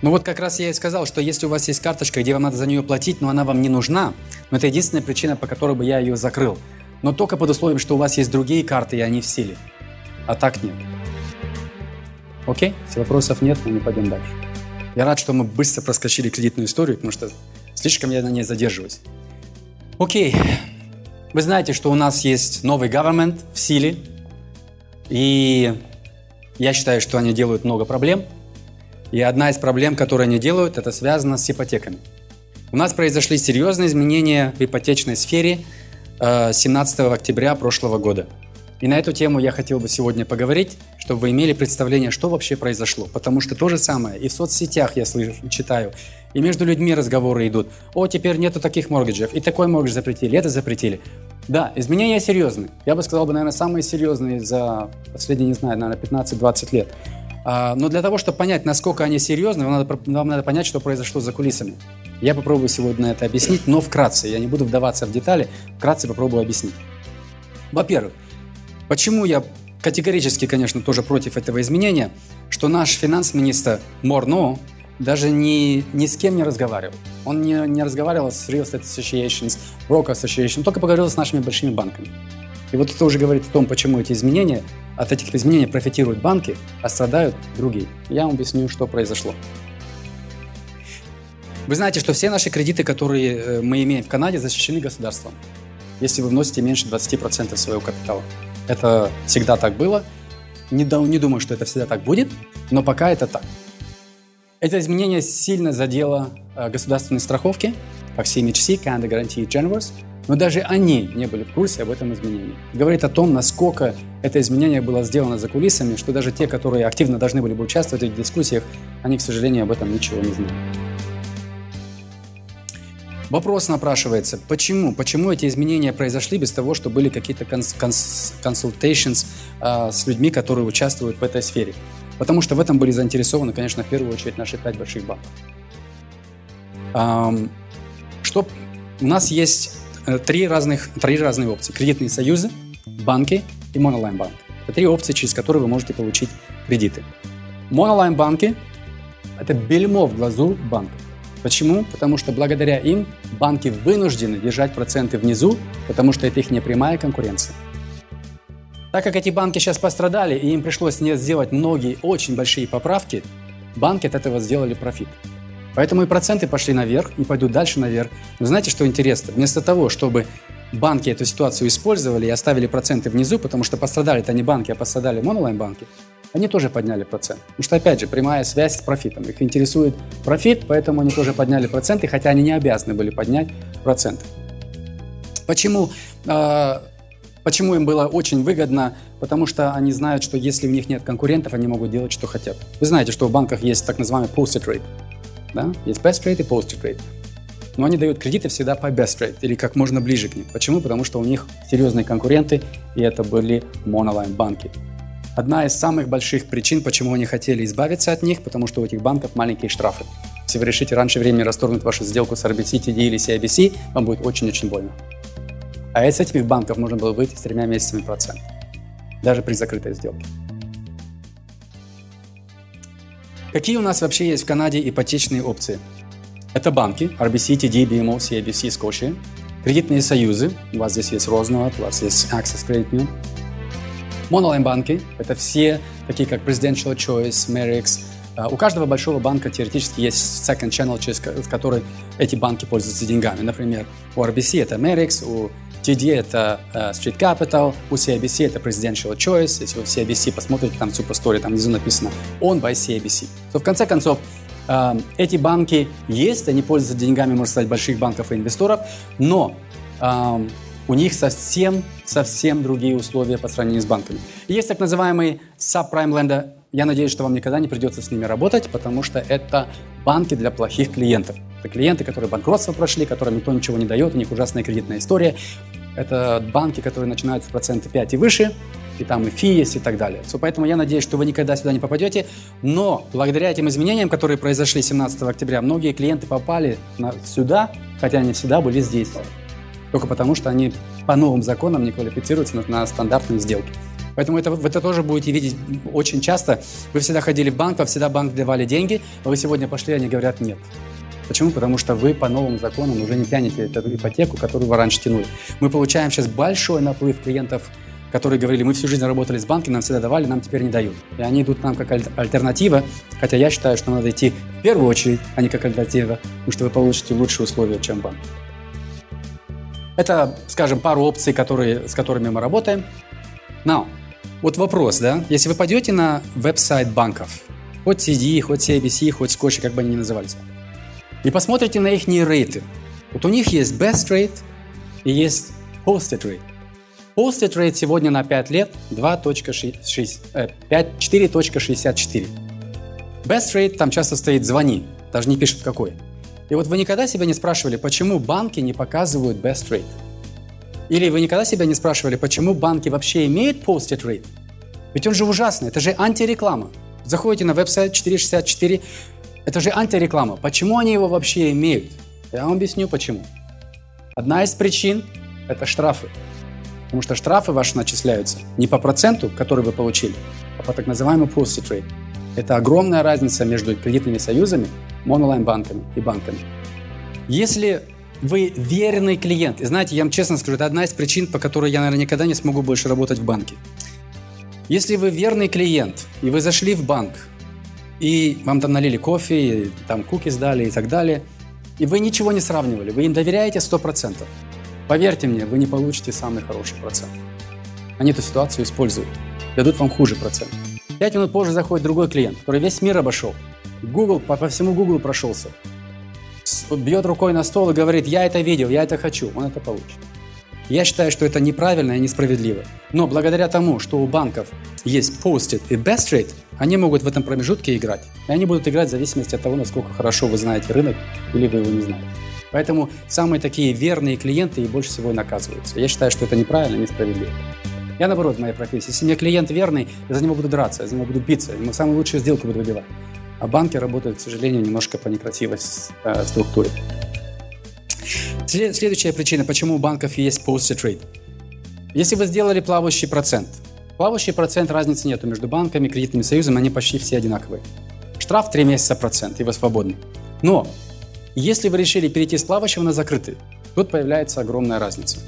Ну вот как раз я и сказал, что если у вас есть карточка, где вам надо за нее платить, но она вам не нужна, но это единственная причина, по которой бы я ее закрыл. Но только под условием, что у вас есть другие карты, и они в силе. А так нет. Окей? Если вопросов нет, мы не пойдем дальше. Я рад, что мы быстро проскочили кредитную историю, потому что слишком я на ней задерживаюсь. Окей. Вы знаете, что у нас есть новый government в силе. И я считаю, что они делают много проблем. И одна из проблем, которые они делают, это связано с ипотеками. У нас произошли серьезные изменения в ипотечной сфере семнадцатого октября прошлого года. И на эту тему я хотел бы сегодня поговорить, чтобы вы имели представление, что вообще произошло. Потому что то же самое и в соцсетях я слышу, читаю, и между людьми разговоры идут. О, теперь нету таких моргиджев, и такой моргидж запретили, это запретили. Да, изменения серьезные. Я бы сказал, наверное, самые серьезные за последние, не знаю, наверное, пятнадцать-двадцать лет. Но для того, чтобы понять, насколько они серьезны, вам надо, вам надо понять, что произошло за кулисами. Я попробую сегодня это объяснить, но вкратце. Я не буду вдаваться в детали, вкратце попробую объяснить. Во-первых, почему я категорически, конечно, тоже против этого изменения, что наш финанс-министр Морно даже ни, ни с кем не разговаривал. Он не, не разговаривал с Real Estate Associations, Broker Association, только поговорил с нашими большими банками. И вот это уже говорит о том, почему эти изменения, от этих изменений профитируют банки, а страдают другие. Я вам объясню, что произошло. Вы знаете, что все наши кредиты, которые мы имеем в Канаде, защищены государством, если вы вносите меньше двадцати процентов своего капитала. Это всегда так было. Не, не думаю, что это всегда так будет, но пока это так. Это изменение сильно задело государственные страховки, как си эм эйч си, Canada Guarantee Generous, но даже они не были в курсе об этом изменении. Говорит о том, насколько это изменение было сделано за кулисами, что даже те, которые активно должны были бы участвовать в дискуссиях, они, к сожалению, об этом ничего не знают. Вопрос напрашивается, почему? Почему эти изменения произошли без того, что были какие-то консультации э, с людьми, которые участвуют в этой сфере? Потому что в этом были заинтересованы, конечно, в первую очередь наши пять больших банков. Эм, что у нас есть... Три, разных, три разные опции. Кредитные союзы, банки и монолайн-банк. Это три опции, через которые вы можете получить кредиты. Монолайн-банки – это бельмо в глазу банка. Почему? Потому что благодаря им банки вынуждены держать проценты внизу, потому что это их непрямая конкуренция. Так как эти банки сейчас пострадали, и им пришлось сделать многие очень большие поправки, банки от этого сделали профит. Поэтому и проценты пошли наверх, и пойдут дальше наверх. Но знаете, что интересно? Вместо того, чтобы банки эту ситуацию использовали и оставили проценты внизу, потому что пострадали-то не банки, а пострадали монолайн-банки, они тоже подняли процент. Потому что, опять же, прямая связь с профитом. Их интересует профит, поэтому они тоже подняли проценты, хотя они не обязаны были поднять проценты. Почему? Почему им было очень выгодно? Потому что они знают, что если у них нет конкурентов, они могут делать, что хотят. Вы знаете, что в банках есть так называемый posted rate. Да? Есть best rate и posted rate. Но они дают кредиты всегда по best rate, или как можно ближе к ним. Почему? Потому что у них серьезные конкуренты, и это были монолайн-банки. Одна из самых больших причин, почему они хотели избавиться от них, потому что у этих банков маленькие штрафы. Если вы решите раньше времени расторгнуть вашу сделку с эр би си, ти ди или си ай би си, вам будет очень-очень больно. А из этих банков можно было выйти с тремя месяцами процент, даже при закрытой сделке. Какие у нас вообще есть в Канаде ипотечные опции? Это банки, эр би си, ти ди, би эм о, си ай би си, Scotia. Кредитные союзы. У вас здесь есть Рознефть, у вас есть Access Credit Union. Монолайн-банки. Это все такие, как Presidential Choice, Merix. У каждого большого банка теоретически есть second channel, через который эти банки пользуются деньгами. Например, у эр би си это Merix, у ти ди это uh, Street Capital, у си ай би си это Presidential Choice. Если вы в си ай би си посмотрите, там в Superstore, там внизу написано Owned by си ай би си. То в конце концов, uh, эти банки есть, они пользуются деньгами, можно сказать, больших банков и инвесторов, но uh, у них совсем, совсем другие условия по сравнению с банками. И есть так называемые subprime lender. Я надеюсь, что вам никогда не придется с ними работать, потому что это банки для плохих клиентов. Это клиенты, которые банкротство прошли, которым никто ничего не дает, у них ужасная кредитная история. Это банки, которые начинают с процента пять и выше, и там и фи есть, и так далее. So, поэтому я надеюсь, что вы никогда сюда не попадете. Но благодаря этим изменениям, которые произошли семнадцатого октября, многие клиенты попали на, сюда, хотя они всегда были здесь. Только потому, что они по новым законам не квалифицируются на, на стандартные сделки. Поэтому это, вы это тоже будете видеть очень часто. Вы всегда ходили в банк, вам всегда банк давали деньги, а вы сегодня пошли, они говорят нет. Почему? Потому что вы по новым законам уже не тянете эту ипотеку, которую вы раньше тянули. Мы получаем сейчас большой наплыв клиентов, которые говорили, мы всю жизнь работали с банками, нам всегда давали, нам теперь не дают. И они идут к нам как аль- альтернатива, хотя я считаю, что надо идти в первую очередь, а не как альтернатива, потому что вы получите лучшие условия, чем банк. Это, скажем, пару опций, которые, с которыми мы работаем. Now, вот вопрос, да, если вы пойдете на веб-сайт банков, хоть ти ди, хоть си ай би си, хоть Котче, как бы они ни назывались, и посмотрите на их рейты. Вот у них есть best rate и есть posted rate. Posted rate сегодня на пять лет четыре шестьдесят четыре. Best rate там часто стоит «звони», даже не пишут какой. И вот вы никогда себя не спрашивали, почему банки не показывают best rate? Или вы никогда себя не спрашивали, почему банки вообще имеют posted rate? Ведь он же ужасный, это же антиреклама. Заходите на веб-сайт четыре шестьдесят четыре, это же антиреклама. Почему они его вообще имеют? Я вам объясню, почему. Одна из причин – это штрафы. Потому что штрафы ваши начисляются не по проценту, который вы получили, а по так называемому posted rate. Это огромная разница между кредитными союзами, монолайн-банками и банками. Если вы верный клиент. И знаете, я вам честно скажу, это одна из причин, по которой я, наверное, никогда не смогу больше работать в банке. Если вы верный клиент, и вы зашли в банк, и вам там налили кофе, и там кукис дали и так далее, и вы ничего не сравнивали, вы им доверяете сто процентов, поверьте мне, вы не получите самый хороший процент. Они эту ситуацию используют, дадут вам хуже процент. Пять минут позже заходит другой клиент, который весь мир обошел, Google, по, по всему Google прошелся. Бьет рукой на стол и говорит, я это видел, я это хочу, он это получит. Я считаю, что это неправильно и несправедливо. Но благодаря тому, что у банков есть posted и best rate, они могут в этом промежутке играть. И они будут играть в зависимости от того, насколько хорошо вы знаете рынок или вы его не знаете. Поэтому самые такие верные клиенты и больше всего и наказываются. Я считаю, что это неправильно и несправедливо. Я наоборот в моей профессии. Если у меня клиент верный, я за него буду драться, я за него буду биться, я самую лучшую сделку буду выбивать. А банки работают, к сожалению, немножко по некрасивой э, структуре. След- следующая причина, почему у банков есть posted rate. Если вы сделали плавающий процент, плавающий процент разницы нету между банками и кредитными союзами, они почти все одинаковые. Штраф три месяца процент, и вы свободны. Но если вы решили перейти с плавающего на закрытый, тут появляется огромная разница.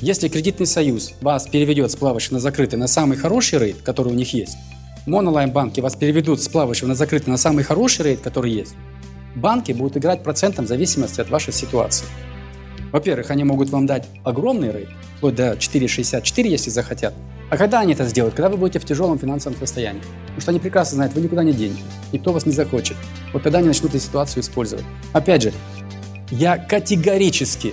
Если кредитный союз вас переведет с плавающего на закрытый на самый хороший рейт, который у них есть, монолайн-банки вас переведут с плавающего на закрытый на самый хороший рейт, который есть, банки будут играть процентом в зависимости от вашей ситуации. Во-первых, они могут вам дать огромный рейт, вплоть до четыре шестьдесят четыре, если захотят. А когда они это сделают? Когда вы будете в тяжелом финансовом состоянии. Потому что они прекрасно знают, вы никуда не денете, никто вас не захочет. Вот тогда они начнут эту ситуацию использовать. Опять же, я категорически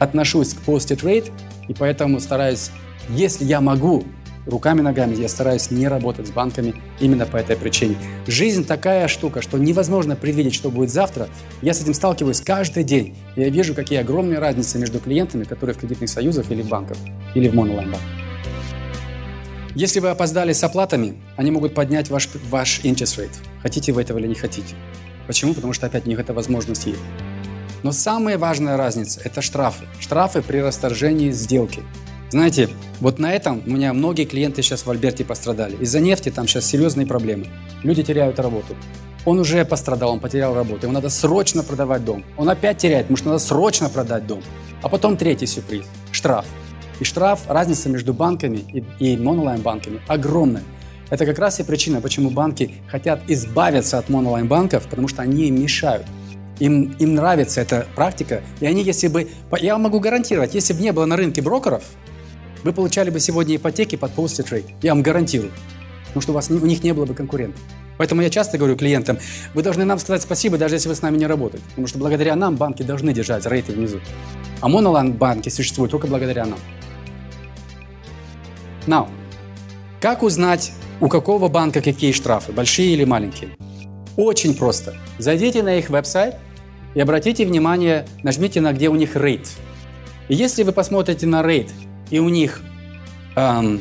отношусь к posted rate, и поэтому стараюсь, если я могу, руками-ногами я стараюсь не работать с банками именно по этой причине. Жизнь такая штука, что невозможно предвидеть, что будет завтра. Я с этим сталкиваюсь каждый день. Я вижу, какие огромные разницы между клиентами, которые в кредитных союзах или в банках, или в монолайн-банках. Если вы опоздали с оплатами, они могут поднять ваш, ваш interest rate. Хотите вы этого или не хотите. Почему? Потому что опять у них эта возможность есть. Но самая важная разница – это штрафы. Штрафы при расторжении сделки. Знаете, вот на этом у меня многие клиенты сейчас в Альберте пострадали. Из-за нефти там сейчас серьезные проблемы. Люди теряют работу. Он уже пострадал, он потерял работу, ему надо срочно продавать дом. Он опять теряет, потому что надо срочно продать дом. А потом третий сюрприз – штраф. И штраф, разница между банками и, и монолайн-банками огромная. Это как раз и причина, почему банки хотят избавиться от монолайн-банков, потому что они им мешают. Им, им нравится эта практика, и они, если бы... Я могу гарантировать, если бы не было на рынке брокеров, вы получали бы сегодня ипотеки под Posted Rate. Я вам гарантирую, потому что у, вас, у них не было бы конкурентов. Поэтому я часто говорю клиентам, вы должны нам сказать спасибо, даже если вы с нами не работаете, потому что благодаря нам банки должны держать рейты внизу. А монолайн-банки существуют только благодаря нам. Now, как узнать, у какого банка какие штрафы, большие или маленькие? Очень просто. Зайдите на их веб-сайт и обратите внимание, нажмите на где у них рейт. И если вы посмотрите на рейт, и у них эм,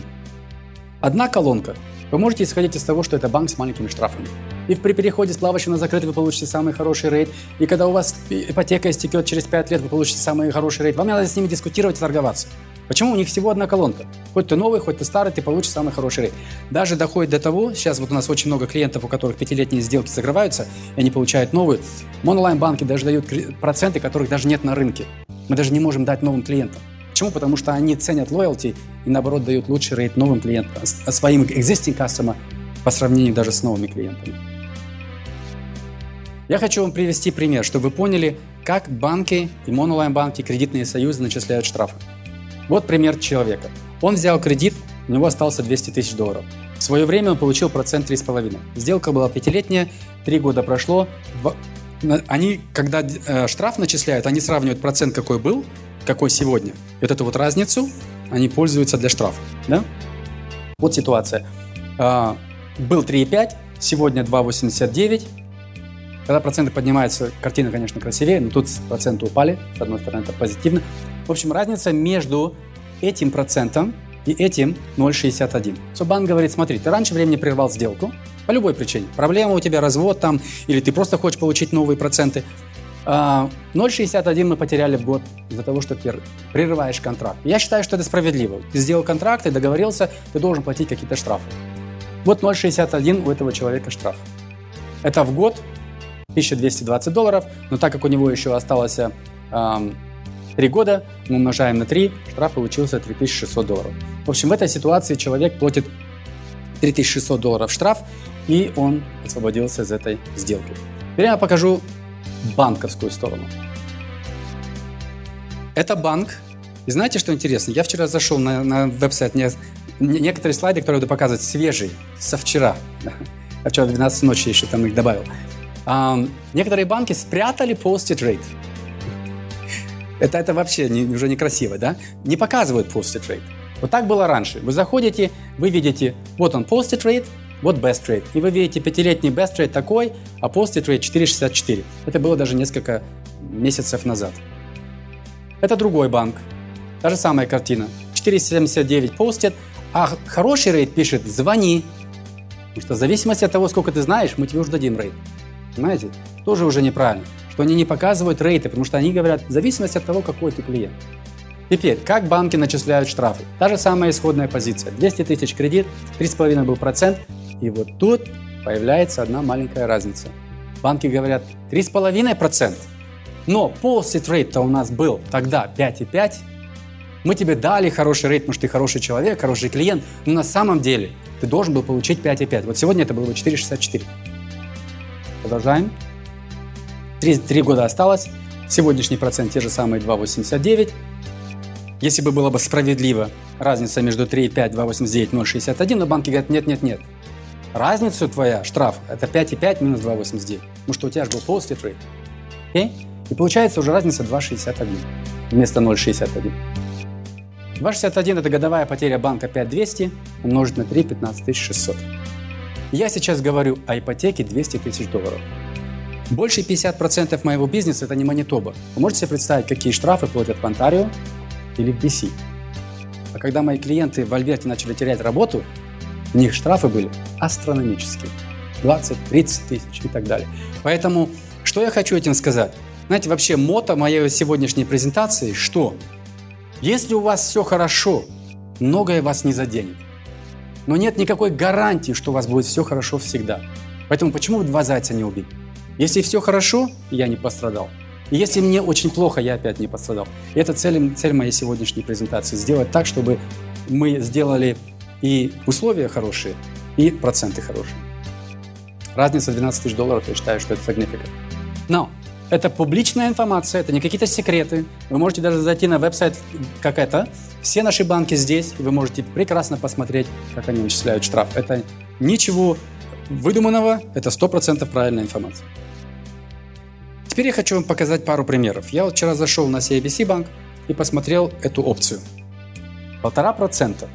одна колонка, вы можете исходить из того, что это банк с маленькими штрафами. И при переходе с плавающего на закрытый вы получите самый хороший рейт. И когда у вас ипотека истекет через пять лет, вы получите самый хороший рейт. Вам надо с ними дискутировать и торговаться. Почему у них всего одна колонка? Хоть ты новый, хоть ты старый, ты получишь самый хороший рейт. Даже доходит до того, сейчас вот у нас очень много клиентов, у которых пятилетние сделки закрываются, и они получают новые. Монолайн-банки даже дают проценты, которых даже нет на рынке. Мы даже не можем дать новым клиентам. Почему? Потому что они ценят лоялти и, наоборот, дают лучший рейт новым клиентам, своим existing customer по сравнению даже с новыми клиентами. Я хочу вам привести пример, чтобы вы поняли, как банки и монолайн-банки, кредитные союзы начисляют штрафы. Вот пример человека. Он взял кредит, у него остался двести тысяч долларов. В свое время он получил процент три и пять. Сделка была пятилетняя, три года прошло. Они, когда штраф начисляют, они сравнивают процент, какой был, какой сегодня. И вот эту вот разницу они пользуются для штрафа. Да? Вот ситуация. Был три и пять, сегодня два восемьдесят девять. Когда проценты поднимаются, картина, конечно, красивее, но тут проценты упали. С одной стороны, это позитивно. В общем, разница между этим процентом и этим ноль целых шестьдесят одна сотая. So, банк говорит, смотри, ты раньше времени прервал сделку по любой причине. Проблема у тебя, развод там, или ты просто хочешь получить новые проценты. ноль целых шестьдесят одна сотая мы потеряли в год из-за того, что ты прерываешь контракт. Я считаю, что это справедливо. Ты сделал контракт, ты договорился, ты должен платить какие-то штрафы. Вот ноль целых шестьдесят одна сотая у этого человека штраф. Это в год тысяча двести двадцать долларов, но так как у него еще осталось... Эм, три года мы умножаем на три, штраф получился три тысячи шестьсот долларов. В общем, в этой ситуации человек платит три тысячи шестьсот долларов штраф, и он освободился из этой сделки. Теперь я покажу банковскую сторону. Это банк. И знаете, что интересно? Я вчера зашел на, на веб-сайт. Мне, некоторые слайды, которые буду показывать, свежие, со вчера. Я вчера в двенадцать ночи еще там их добавил. А, некоторые банки спрятали Posted Rate. Это, это вообще не, уже некрасиво, да? Не показывают Posted Rate. Вот так было раньше. Вы заходите, вы видите, вот он Posted Rate, вот Best Rate. И вы видите, пятилетний Best Rate такой, а Posted Rate четыре шестьдесят четыре. Это было даже несколько месяцев назад. Это другой банк. Та же самая картина. четыре семьдесят девять Posted, а хороший рейт пишет «звони». Потому что в зависимости от того, сколько ты знаешь, мы тебе уже дадим рейт. Понимаете? Тоже уже неправильно. Что они не показывают рейты, потому что они говорят в зависимости от того, какой ты клиент. Теперь, как банки начисляют штрафы? Та же самая исходная позиция. двести тысяч кредит, три и пять был процент, и вот тут появляется одна маленькая разница. Банки говорят три и пять процента, но Posted Rate-то у нас был тогда пять и пять. Мы тебе дали хороший рейт, потому что ты хороший человек, хороший клиент, но на самом деле ты должен был получить пять и пять. Вот сегодня это было бы четыре шестьдесят четыре. Продолжаем. Три года осталось, сегодняшний процент те же самые два восемьдесят девять. Если бы было бы справедливо, разница между три и пять, два восемьдесят девять, ноль целых шестьдесят одна сотая, но банки говорят, нет-нет-нет, разницу твоя, штраф, это пять и пять минус два восемьдесят девять, потому что у тебя же был Posted Rate. Okay? И получается уже разница два шестьдесят одна вместо ноль целых шестьдесят одна сотая. два шестьдесят одна это годовая потеря банка пять тысяч двести умножить на три, пятнадцать тысяч шестьсот. Я сейчас говорю о ипотеке двести тысяч долларов. Больше пятьдесят процентов моего бизнеса – это не Манитоба. Вы можете себе представить, какие штрафы платят в Онтарио или в би си? А когда мои клиенты в Альберте начали терять работу, у них штрафы были астрономические. двадцать-тридцать тысяч и так далее. Поэтому, что я хочу этим сказать? Знаете, вообще мото моей сегодняшней презентации, что если у вас все хорошо, многое вас не заденет. Но нет никакой гарантии, что у вас будет все хорошо всегда. Поэтому почему бы два зайца не убить? Если все хорошо, я не пострадал. И если мне очень плохо, я опять не пострадал. И это цель, цель моей сегодняшней презентации. Сделать так, чтобы мы сделали и условия хорошие, и проценты хорошие. Разница двенадцать тысяч долларов, я считаю, что это significant. Но это публичная информация, это не какие-то секреты. Вы можете даже зайти на веб-сайт, как это. Все наши банки здесь, и вы можете прекрасно посмотреть, как они начисляют штраф. Это ничего выдуманного, это сто процентов правильная информация. Теперь я хочу вам показать пару примеров. Я вот вчера зашел на си ай би си банк и посмотрел эту опцию. Полтора процента.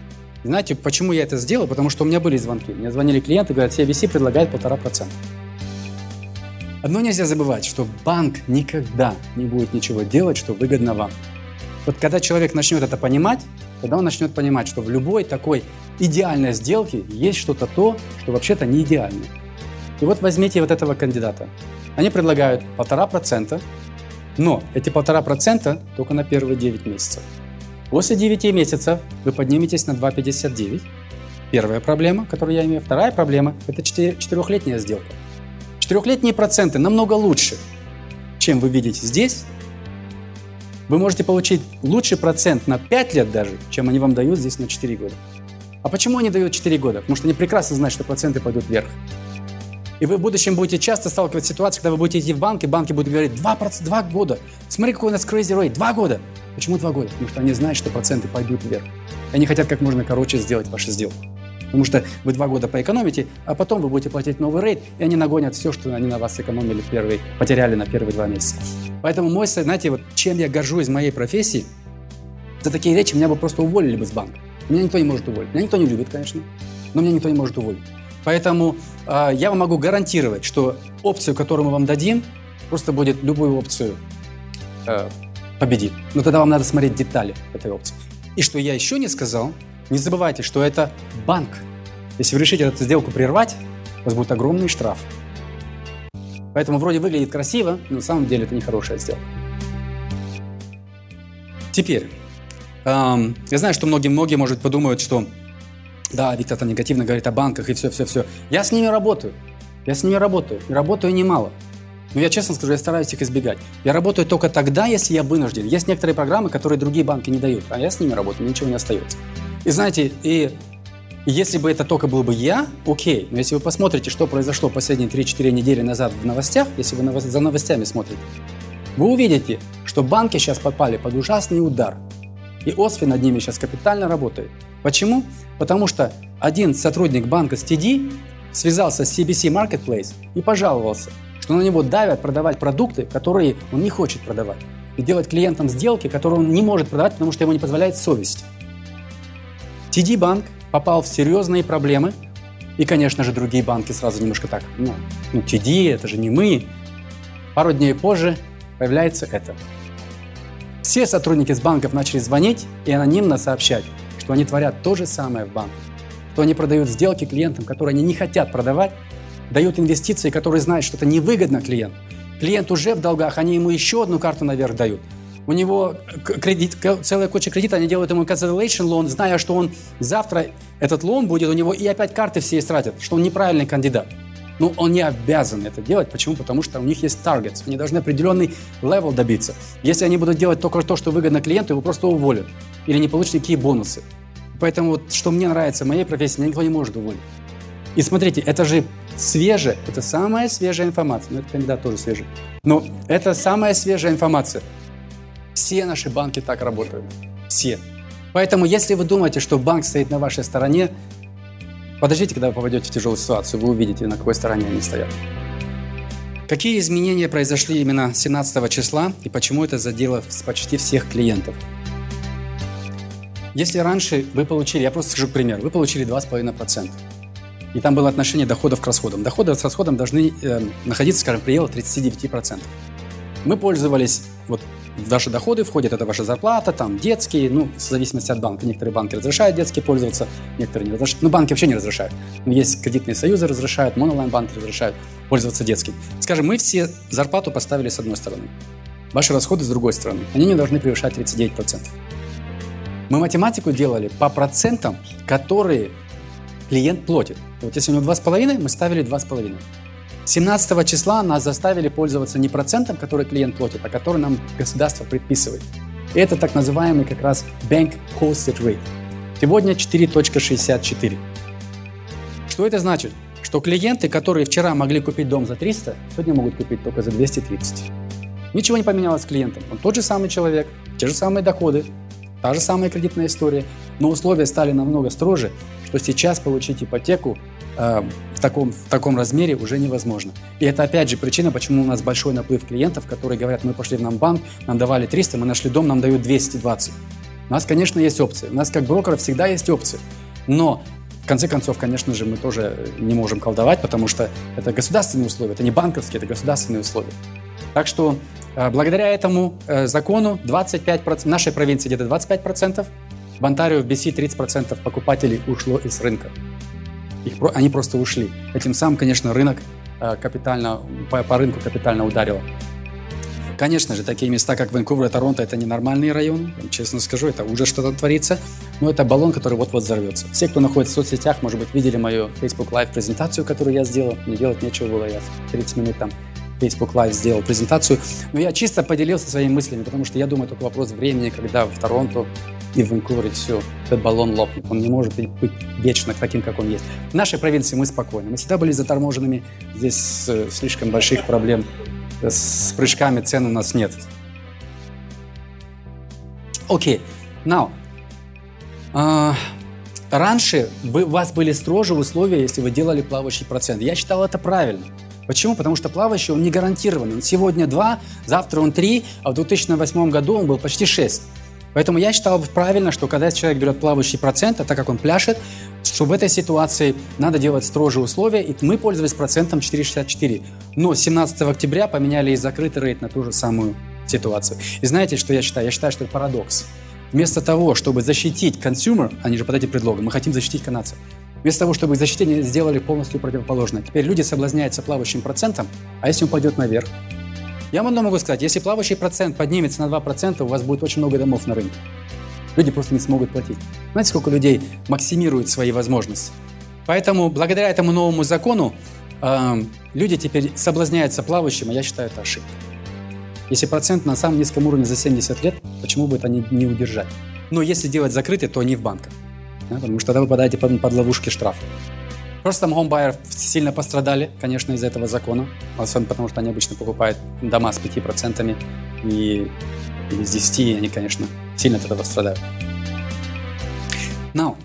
Знаете, почему я это сделал? Потому что у меня были звонки. Мне звонили клиенты, говорят, си ай би си предлагает полтора процента. Одно нельзя забывать, что банк никогда не будет ничего делать, что выгодно вам. Вот когда человек начнет это понимать, тогда он начнет понимать, что в любой такой идеальной сделке есть что-то то, что вообще-то не идеально. И вот возьмите вот этого кандидата. Они предлагают полтора процента, но эти полтора процента только на первые девять месяцев. После девяти месяцев вы подниметесь на два пятьдесят девять. Первая проблема, которую я имею. Вторая проблема – это четырехлетняя сделка. Четырехлетние проценты намного лучше, чем вы видите здесь. Вы можете получить лучший процент на пять лет даже, чем они вам дают здесь на четыре года. А почему они дают четыре года? Потому что они прекрасно знают, что проценты пойдут вверх. И вы в будущем будете часто сталкиваться с ситуацией, когда вы будете идти в банк, и банки будут говорить два года, смотри, какой у нас crazy rate, два года. Почему два года? Потому что они знают, что проценты пойдут вверх. И они хотят как можно короче сделать вашу сделку. Потому что вы два года поэкономите, а потом вы будете платить новый рейд, и они нагонят все, что они на вас сэкономили, первый, потеряли на первые два месяца. Поэтому мой, знаете, вот чем я горжусь моей профессии, за такие речи меня бы просто уволили бы с банка. Меня никто не может уволить. Меня никто не любит, конечно, но меня никто не может уволить. Поэтому э, я вам могу гарантировать, что опцию, которую мы вам дадим, просто будет любую опцию э, победит. Но тогда вам надо смотреть детали этой опции. И что я еще не сказал, не забывайте, что это банк. Если вы решите эту сделку прервать, у вас будет огромный штраф. Поэтому вроде выглядит красиво, но на самом деле это нехорошая сделка. Теперь, эм, я знаю, что многие-многие, может, подумают, что да, Виктор там негативно говорит о банках и все-все-все. Я с ними работаю. Я с ними работаю. И работаю немало. Но я честно скажу, я стараюсь их избегать. Я работаю только тогда, если я вынужден. Есть некоторые программы, которые другие банки не дают. А я с ними работаю, мне ничего не остается. И знаете, и если бы это только был бы я, окей. Но если вы посмотрите, что произошло последние три-четыре недели назад в новостях, если вы ново- за новостями смотрите, вы увидите, что банки сейчас попали под ужасный удар. И ОСФИ над ними сейчас капитально работает. Почему? Потому что один сотрудник банка с ти ди связался с си би си Marketplace и пожаловался, что на него давят продавать продукты, которые он не хочет продавать, и делать клиентам сделки, которые он не может продавать, потому что ему не позволяет совесть. ти ди-банк попал в серьезные проблемы, и, конечно же, другие банки сразу немножко так, ну, ну ти ди, это же не мы. Пару дней позже появляется это. Все сотрудники с банков начали звонить и анонимно сообщать, что они творят то же самое в банке, что они продают сделки клиентам, которые они не хотят продавать, дают инвестиции, которые знают, что это невыгодно клиенту. Клиент уже в долгах, они ему еще одну карту наверх дают. У него кредит, целая куча кредита, они делают ему cancellation loan, зная, что он завтра этот лон будет у него, и опять карты все истратят, что он неправильный кандидат. Ну, он не обязан это делать. Почему? Потому что у них есть таргетс. Они должны определенный левел добиться. Если они будут делать только то, что выгодно клиенту, его просто уволят. Или не получат никакие бонусы. Поэтому вот, что мне нравится в моей профессии, меня никто не может уволить. И смотрите, это же свежая, это самая свежая информация. Ну, этот кандидат тоже свежий. Но это самая свежая информация. Все наши банки так работают. Все. Поэтому, если вы думаете, что банк стоит на вашей стороне, подождите, когда вы попадете в тяжелую ситуацию, вы увидите, на какой стороне они стоят. Какие изменения произошли именно семнадцатого числа и почему это задело почти всех клиентов? Если раньше вы получили, я просто скажу пример, вы получили два с половиной процента, и там было отношение доходов к расходам. Доходы с расходом должны э, находиться, скажем, в пределах тридцать девять процентов. Мы пользовались, вот в ваши доходы входят, это ваша зарплата, там детские, ну, в зависимости от банка. Некоторые банки разрешают детские пользоваться, некоторые не разрешают. Ну, банки вообще не разрешают. Есть кредитные союзы разрешают, монолайн-банки разрешают пользоваться детским. Скажем, мы все зарплату поставили с одной стороны, ваши расходы с другой стороны. Они не должны превышать тридцать девять процентов. Мы математику делали по процентам, которые клиент платит. Вот если у него два с половиной, мы ставили два с половиной. семнадцатого числа нас заставили пользоваться не процентом, который клиент платит, а который нам государство предписывает. Это так называемый как раз Bank Hosted Rate. Сегодня четыре шестьдесят четыре. Что это значит? Что клиенты, которые вчера могли купить дом за триста, сегодня могут купить только за двести тридцать. Ничего не поменялось с клиентом. Он тот же самый человек, те же самые доходы, та же самая кредитная история, но условия стали намного строже, что сейчас получить ипотеку э, в, таком, в таком размере уже невозможно. И это опять же причина, почему у нас большой наплыв клиентов, которые говорят, мы пошли в нам банк, нам давали триста, мы нашли дом, нам дают двести двадцать. У нас, конечно, есть опции. У нас, как брокеров, всегда есть опции. Но, в конце концов, конечно же, мы тоже не можем колдовать, потому что это государственные условия, это не банковские, это государственные условия. Так что, э, благодаря этому э, закону, двадцать пять процентов, в нашей провинции где-то двадцать пять процентов, в Онтарио, в би си тридцать процентов покупателей ушло из рынка. Их, они просто ушли. Этим самым, конечно, рынок э, капитально, по, по рынку капитально ударило. Конечно же, такие места, как Ванкувер и Торонто, это ненормальные районы. Честно скажу, это уже что-то творится. Но это баллон, который вот-вот взорвется. Все, кто находится в соцсетях, может быть, видели мою Facebook Live презентацию, которую я сделал. Мне делать нечего было, я тридцать минут там Facebook Live сделал презентацию. Но я чисто поделился своими мыслями, потому что я думаю, только вопрос времени, когда в Торонто и в Ванкувере все, этот баллон лопнет. Он не может быть вечно таким, как он есть. В нашей провинции мы спокойны. Мы всегда были заторможенными. Здесь слишком больших проблем с прыжками цен у нас нет. Окей. Now. Uh, раньше вы, у вас были строже условия, если вы делали плавающий процент. Я считал это правильно. Почему? Потому что плавающий, он не гарантирован. Он сегодня два, завтра он три, а в две тысячи восьмом году он был почти шесть. Поэтому я считал правильно, что когда человек берет плавающий процент, а так как он пляшет, что в этой ситуации надо делать строже условия, и мы пользовались процентом четыре шестьдесят четыре. Но семнадцатого октября поменяли и закрытый рейд на ту же самую ситуацию. И знаете, что я считаю? Я считаю, что это парадокс. Вместо того, чтобы защитить consumer, они же под этим предлогом, мы хотим защитить канадцев. Вместо того, чтобы их защитение сделали полностью противоположное. Теперь люди соблазняются плавающим процентом, а если он пойдет наверх? Я вам одно могу сказать, если плавающий процент поднимется на два процента, у вас будет очень много домов на рынке. Люди просто не смогут платить. Знаете, сколько людей максимирует свои возможности? Поэтому, благодаря этому новому закону, э, люди теперь соблазняются плавающим, а я считаю, это ошибка. Если процент на самом низком уровне за семьдесят лет, почему бы это не, не удержать? Но если делать закрытый, то не в банках. Да, потому что тогда вы попадаете под, под ловушки штрафа. Просто там хоумбайеры сильно пострадали, конечно, из-за этого закона. Особенно потому, что они обычно покупают дома с пять процентов и, и с десяти процентов, и они, конечно, сильно от этого страдают. Now,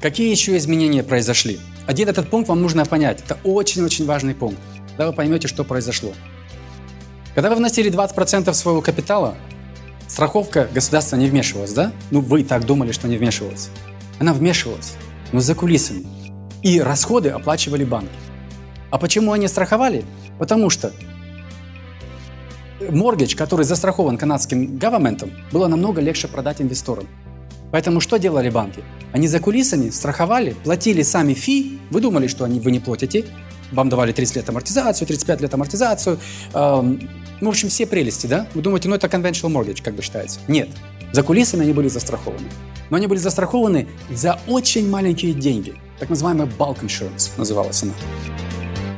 какие еще изменения произошли? Один этот пункт вам нужно понять. Это очень-очень важный пункт. Тогда вы поймете, что произошло. Когда вы вносили двадцать процентов своего капитала, страховка государства не вмешивалась, да? Ну, вы так думали, что не вмешивалась. Она вмешивалась, но за кулисами. И расходы оплачивали банки. А почему они страховали? Потому что моргидж, который застрахован канадским government, было намного легче продать инвесторам. Поэтому что делали банки? Они за кулисами страховали, платили сами фи. Вы думали, что они, вы не платите. Вам давали тридцать лет амортизацию, тридцать пять лет амортизацию. Эм, ну, в общем, все прелести, да? Вы думаете, ну это conventional mortgage, как бы считается. Нет. За кулисами они были застрахованы. Но они были застрахованы за очень маленькие деньги. Так называемый bulk insurance называлась она.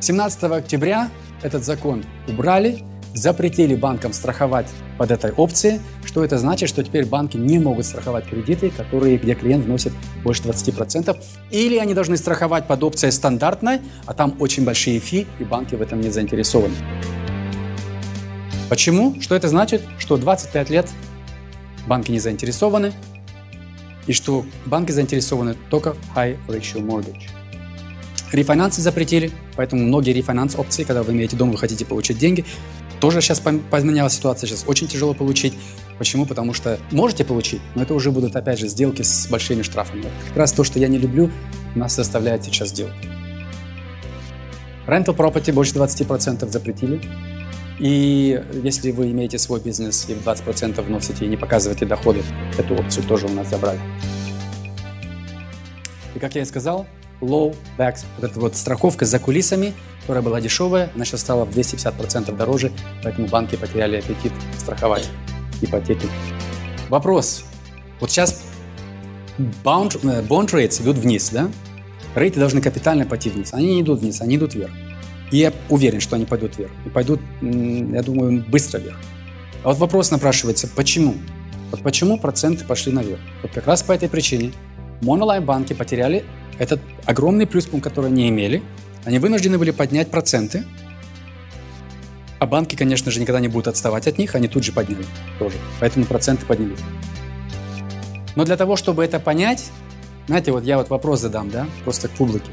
семнадцатого октября этот закон убрали, запретили банкам страховать под этой опцией. Что это значит? Что теперь банки не могут страховать кредиты, которые, где клиент вносит больше двадцати процентов. Или они должны страховать под опцией стандартной, а там очень большие фи, и банки в этом не заинтересованы. Почему? Что это значит? Что двадцать пять лет банки не заинтересованы, и что банки заинтересованы только в high ratio mortgage. Рефинансы запретили, поэтому многие рефинанс-опции, когда вы имеете дом, вы хотите получить деньги, тоже сейчас поменялась ситуация, сейчас очень тяжело получить. Почему? Потому что можете получить, но это уже будут, опять же, сделки с большими штрафами. Как раз то, что я не люблю, нас заставляет сейчас делать. Rental property больше двадцати процентов запретили. И если вы имеете свой бизнес и в двадцать процентов вносите и не показываете доходы, эту опцию тоже у нас забрали. И как я и сказал, low backs, вот эта вот страховка за кулисами, которая была дешевая, она сейчас стала в двести пятьдесят процентов дороже, поэтому банки потеряли аппетит страховать ипотеки. Вопрос. Вот сейчас bond, bond rates идут вниз, да? Рейты должны капитально пойти вниз. Они не идут вниз, они идут вверх. И я уверен, что они пойдут вверх. И пойдут, я думаю, быстро вверх. А вот вопрос напрашивается, почему? Вот почему проценты пошли наверх? Вот как раз по этой причине монолайн-банки потеряли этот огромный плюспункт, который они имели. Они вынуждены были поднять проценты. А банки, конечно же, никогда не будут отставать от них, они тут же подняли тоже. Поэтому проценты подняли. Но для того, чтобы это понять, знаете, вот я вот вопрос задам, да, просто к публике.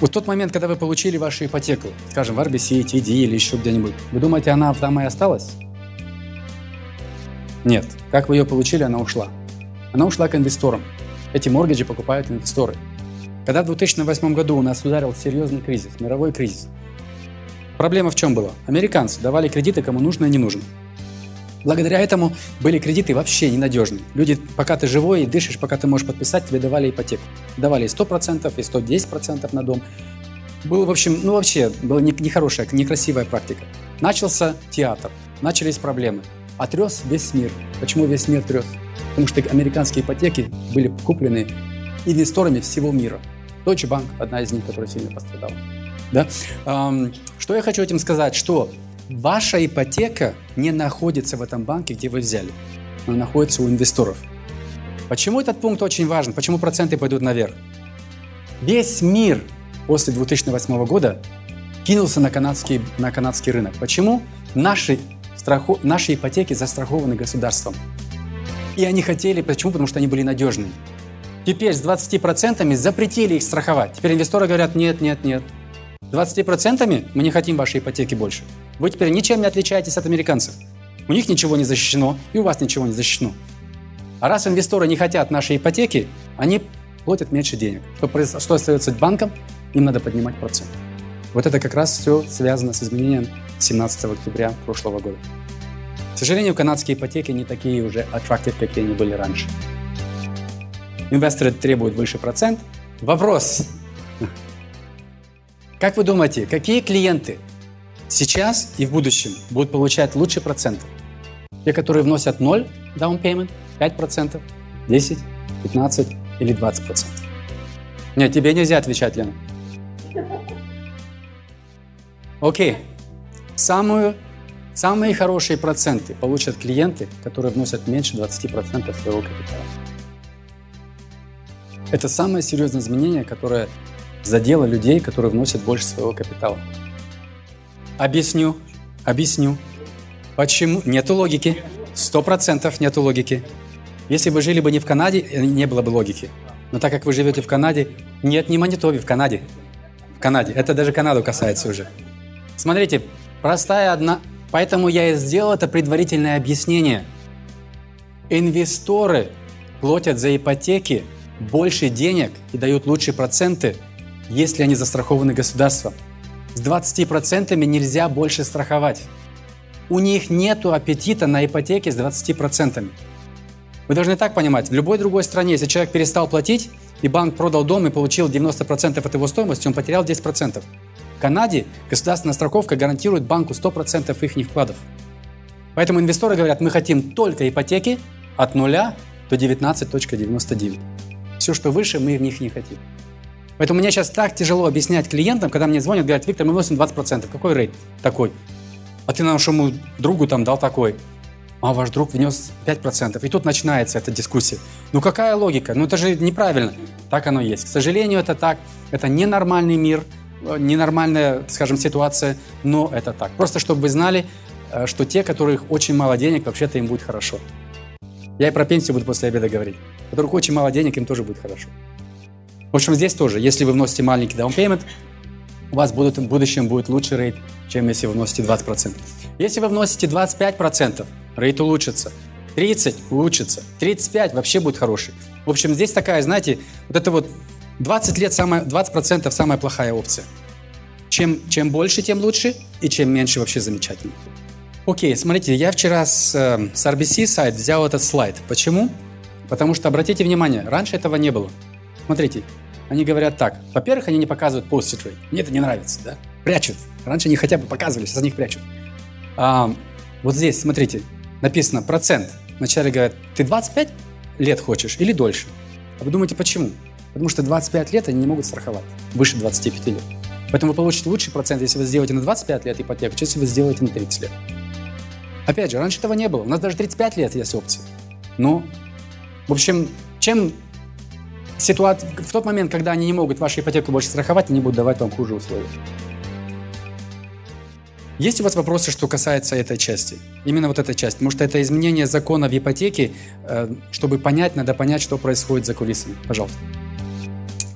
Вот тот момент, когда вы получили вашу ипотеку, скажем, в эр би си, ти ди или еще где-нибудь, вы думаете, она там и осталась? Нет. Как вы ее получили, она ушла. Она ушла к инвесторам. Эти моргиджи покупают инвесторы. Когда в две тысячи восьмом году у нас ударил серьезный кризис, мировой кризис, проблема в чем была? Американцы давали кредиты, кому нужно и не нужно. Благодаря этому были кредиты вообще ненадежные. Люди, пока ты живой и дышишь, пока ты можешь подписать, тебе давали ипотеку. Давали и сто процентов, и сто десять процентов на дом. Было, в общем, ну вообще, была нехорошая, некрасивая практика. Начался театр, начались проблемы. А трес весь мир. Почему весь мир трес? Потому что американские ипотеки были куплены инвесторами всего мира. Deutsche Bank – одна из них, которая сильно пострадала. Да? Что я хочу этим сказать, что ваша ипотека не находится в этом банке, где вы взяли, она находится у инвесторов. Почему этот пункт очень важен, почему проценты пойдут наверх? Весь мир после две тысячи восьмого года кинулся на канадский, на канадский рынок. Почему? Наши, страху, наши ипотеки застрахованы государством. И они хотели, почему? Потому что они были надежны. Теперь с двадцатью процентами запретили их страховать. Теперь инвесторы говорят, нет, нет, нет. двадцатью процентами мы не хотим вашей ипотеки больше. Вы теперь ничем не отличаетесь от американцев. У них ничего не защищено, и у вас ничего не защищено. А раз инвесторы не хотят нашей ипотеки, они платят меньше денег. Что, что остается банкам? Им надо поднимать процент. Вот это как раз все связано с изменением семнадцатого октября прошлого года. К сожалению, канадские ипотеки не такие уже attractive, какие они были раньше. Инвесторы требуют выше процент. Вопрос. Как вы думаете, какие клиенты сейчас и в будущем будут получать лучшие проценты? Те, которые вносят ноль down payment, пять процентов, десять процентов, пятнадцать процентов или двадцать процентов? Нет, тебе нельзя отвечать, Лена. Окей. Самую, самые хорошие проценты получат клиенты, которые вносят меньше двадцати процентов своего капитала. Это самое серьезное изменение, которое задело людей, которые вносят больше своего капитала. Объясню, объясню, почему нету логики, сто процентов нету логики. Если вы жили бы не в Канаде, не было бы логики. Но так как вы живете в Канаде, нет, не Манитобе, в Канаде, в Канаде. Это даже Канаду касается уже. Смотрите, простая одна, поэтому я и сделал это предварительное объяснение. Инвесторы платят за ипотеки больше денег и дают лучшие проценты, если они застрахованы государством. С двадцатью процентами нельзя больше страховать. У них нет аппетита на ипотеки с двадцатью процентами. Вы должны так понимать, в любой другой стране, если человек перестал платить, и банк продал дом и получил девяносто процентов от его стоимости, он потерял десять процентов. В Канаде государственная страховка гарантирует банку сто процентов их вкладов. Поэтому инвесторы говорят, мы хотим только ипотеки от нуля до девятнадцать девяносто девять. Все, что выше, мы в них не хотим. Поэтому мне сейчас так тяжело объяснять клиентам, когда мне звонят, говорят, Виктор, мы вносим двадцать процентов, какой рейт такой? А ты нашему другу там дал такой, а ваш друг внес пять процентов. И тут начинается эта дискуссия. Ну какая логика? Ну это же неправильно. Так оно и есть. К сожалению, это так. Это ненормальный мир, ненормальная, скажем, ситуация, но это так. Просто чтобы вы знали, что те, у которых очень мало денег, вообще-то им будет хорошо. Я и про пенсию буду после обеда говорить. У которых очень мало денег, им тоже будет хорошо. В общем, здесь тоже, если вы вносите маленький down payment, у вас будут, в будущем будет лучший рейт, чем если вы вносите двадцать процентов. Если вы вносите двадцать пять процентов, рейт улучшится, тридцать процентов улучшится, тридцать пять процентов вообще будет хороший. В общем, здесь такая, знаете, вот это вот двадцать лет, самая, двадцать процентов самая плохая опция. Чем, чем больше, тем лучше, и чем меньше, вообще замечательно. Окей, смотрите, я вчера с, с эр би си сайт взял этот слайд. Почему? Потому что, обратите внимание, раньше этого не было. Смотрите, они говорят так. Во-первых, они не показывают posted rate. Мне это не нравится, да? Прячут. Раньше они хотя бы показывали, сейчас они их прячут. А, вот здесь, смотрите, написано процент. Вначале говорят, ты двадцать пять лет хочешь или дольше? А вы думаете, почему? Потому что двадцать пять лет они не могут страховать, выше двадцати пяти лет. Поэтому вы получите лучший процент, если вы сделаете на двадцать пять лет ипотеку, чем если вы сделаете на тридцать лет. Опять же, раньше этого не было. У нас даже тридцать пять лет есть опции. Ну, в общем, чем ситуация... В тот момент, когда они не могут вашу ипотеку больше страховать, они будут давать вам хуже условия. Есть у вас вопросы, что касается этой части? Именно вот этой части. Потому что это изменение закона в ипотеке. Чтобы понять, надо понять, что происходит за кулисами. Пожалуйста.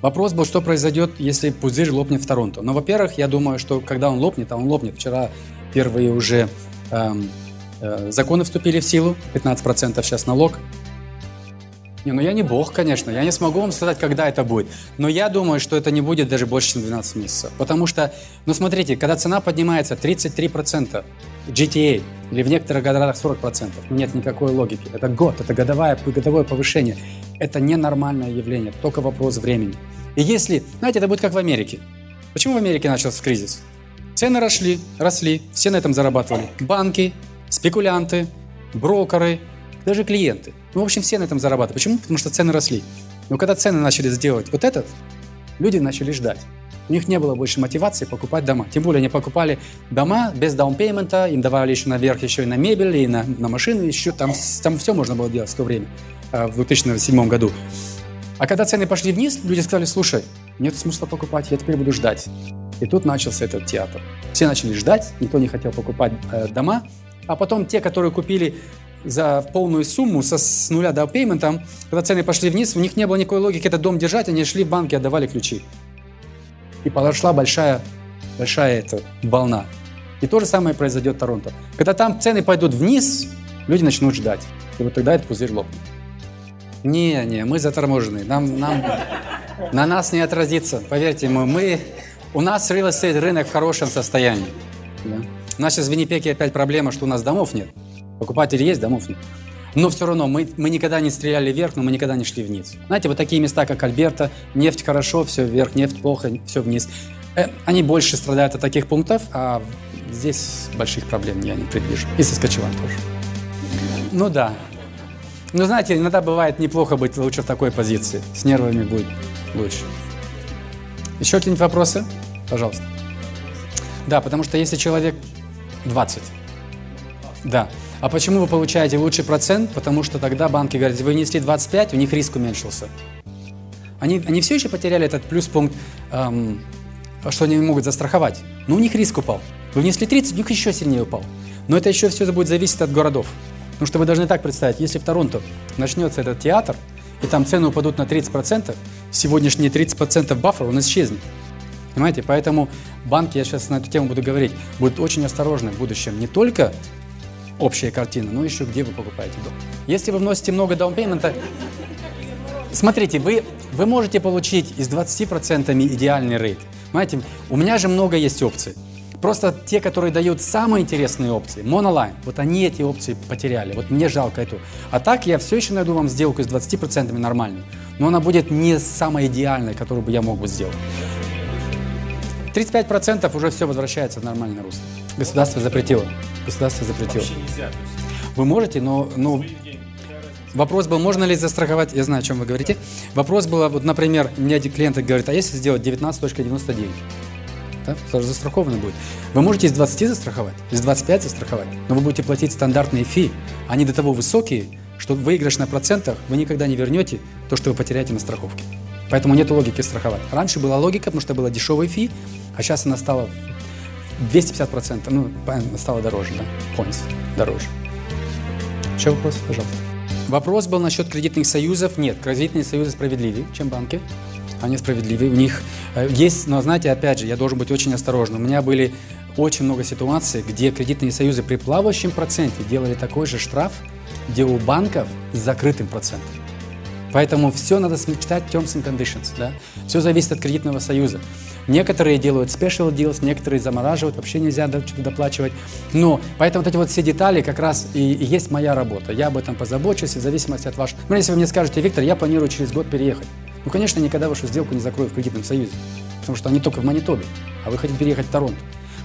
Вопрос был, что произойдет, если пузырь лопнет в Торонто. Но, во-первых, я думаю, что когда он лопнет, а он лопнет. Вчера первые уже эм, э, законы вступили в силу. пятнадцать процентов сейчас налог. Не, ну я не бог, конечно. Я не смогу вам сказать, когда это будет. Но я думаю, что это не будет даже больше, чем двенадцать месяцев. Потому что, ну смотрите, когда цена поднимается тридцать три процента джи ти эй или в некоторых годах сорок процентов, нет никакой логики. Это год, это годовое, годовое повышение. Это ненормальное явление, только вопрос времени. И если, знаете, это будет как в Америке. Почему в Америке начался кризис? Цены росли, росли, все на этом зарабатывали. Банки, спекулянты, брокеры, даже клиенты. Ну, в общем, все на этом зарабатывают. Почему? Потому что цены росли. Но когда цены начали сделать вот этот, люди начали ждать. У них не было больше мотивации покупать дома. Тем более они покупали дома без даунпеймента, им давали еще наверх, еще и на мебель, и на, на машины, еще там, там все можно было делать в то время, в две тысячи седьмом году. А когда цены пошли вниз, люди сказали, слушай, нет смысла покупать, я теперь буду ждать. И тут начался этот театр. Все начали ждать, никто не хотел покупать э, дома. А потом те, которые купили за полную сумму со, с нуля до пеймента, когда цены пошли вниз, у них не было никакой логики этот дом держать, они шли в банки, отдавали ключи. И пошла большая, большая эта волна. И то же самое произойдет в Торонто. Когда там цены пойдут вниз, люди начнут ждать. И вот тогда этот пузырь лопнет. Не, не, мы заторможены. Нам, нам, на нас не отразится. Поверьте, мы, мы, у нас real estate рынок в хорошем состоянии. Да? У нас сейчас в Виннипеге опять проблема, что у нас домов нет. Покупателей есть, домов нет. Но все равно мы, мы никогда не стреляли вверх, но мы никогда не шли вниз. Знаете, вот такие места, как Альберта, нефть хорошо, все вверх, нефть плохо, все вниз. Э, они больше страдают от таких пунктов, а здесь больших проблем я не предвижу. И Саскачеван тоже. Ну да. Но знаете, иногда бывает неплохо быть лучше в такой позиции. С нервами будет лучше. Еще какие-нибудь вопросы? Пожалуйста. Да, потому что если человек двадцать. Да. А почему вы получаете лучший процент? Потому что тогда банки говорят, вы внесли двадцать пять, у них риск уменьшился. Они, они все еще потеряли этот плюс-пункт, эм, что они могут застраховать. Но у них риск упал. Вы внесли тридцать, у них еще сильнее упал. Но это еще все будет зависеть от городов. Потому что вы должны так представить, если в Торонто начнется этот театр, и там цены упадут на тридцать процентов, сегодняшние тридцать процентов баффера у нас исчезнет. Понимаете? Поэтому банки, я сейчас на эту тему буду говорить, будут очень осторожны в будущем. Не только... общая картина, но еще где вы покупаете дом. Если вы вносите много даунпеймента, смотрите, вы, вы можете получить из двадцати процентов идеальный рейт. Понимаете, у меня же много есть опций. Просто те, которые дают самые интересные опции, монолайн, вот они эти опции потеряли, вот мне жалко эту. А так я все еще найду вам сделку с двадцати процентами нормальную, но она будет не самая идеальная, которую бы я мог бы сделать. тридцать пять процентов уже все возвращается в нормальный русло. Государство запретило. Государство запретило. Вообще нельзя, то есть... Вы можете, но, но... Вопрос был, можно ли застраховать, я знаю, о чем вы говорите. Вопрос был, вот, например, у меня клиент говорит, а если сделать девятнадцать девяносто девять? Да? Тоже застраховано будет. Вы можете из двадцати застраховать, из двадцати пяти застраховать, но вы будете платить стандартные фи. Они до того высокие, что выигрыш на процентах вы никогда не вернете то, что вы потеряете на страховке. Поэтому нет логики страховать. Раньше была логика, потому что была дешевая фи, а сейчас она стала... двести пятьдесят процентов, ну, стало дороже, да, points, дороже. Еще вопрос, пожалуйста. Вопрос был насчет кредитных союзов. Нет, кредитные союзы справедливее, чем банки. Они справедливее, у них есть, но, знаете, опять же, я должен быть очень осторожным. У меня были очень много ситуаций, где кредитные союзы при плавающем проценте делали такой же штраф, где у банков с закрытым процентом. Поэтому все надо читать terms and conditions, да? Все зависит от кредитного союза. Некоторые делают special deals, некоторые замораживают, вообще нельзя доплачивать. Но поэтому вот эти вот все детали как раз и есть моя работа. Я об этом позабочусь, в зависимости от вашего... Ну, если вы мне скажете, Виктор, я планирую через год переехать. Ну, конечно, никогда вашу сделку не закрою в кредитном союзе, потому что они только в Манитобе, а вы хотите переехать в Торонто.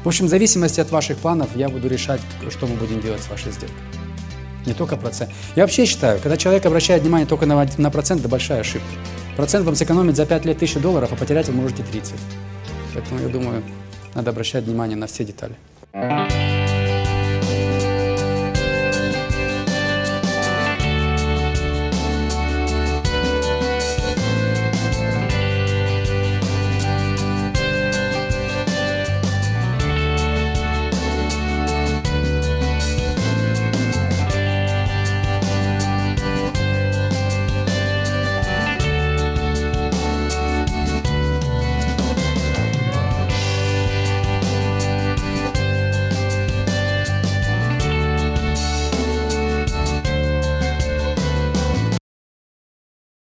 В общем, в зависимости от ваших планов я буду решать, что мы будем делать с вашей сделкой. Не только процент. Я вообще считаю, когда человек обращает внимание только на, на процент, это большая ошибка. Процент вам сэкономит за пять лет тысячу долларов, а потерять вы можете тридцать. Поэтому, я думаю, надо обращать внимание на все детали.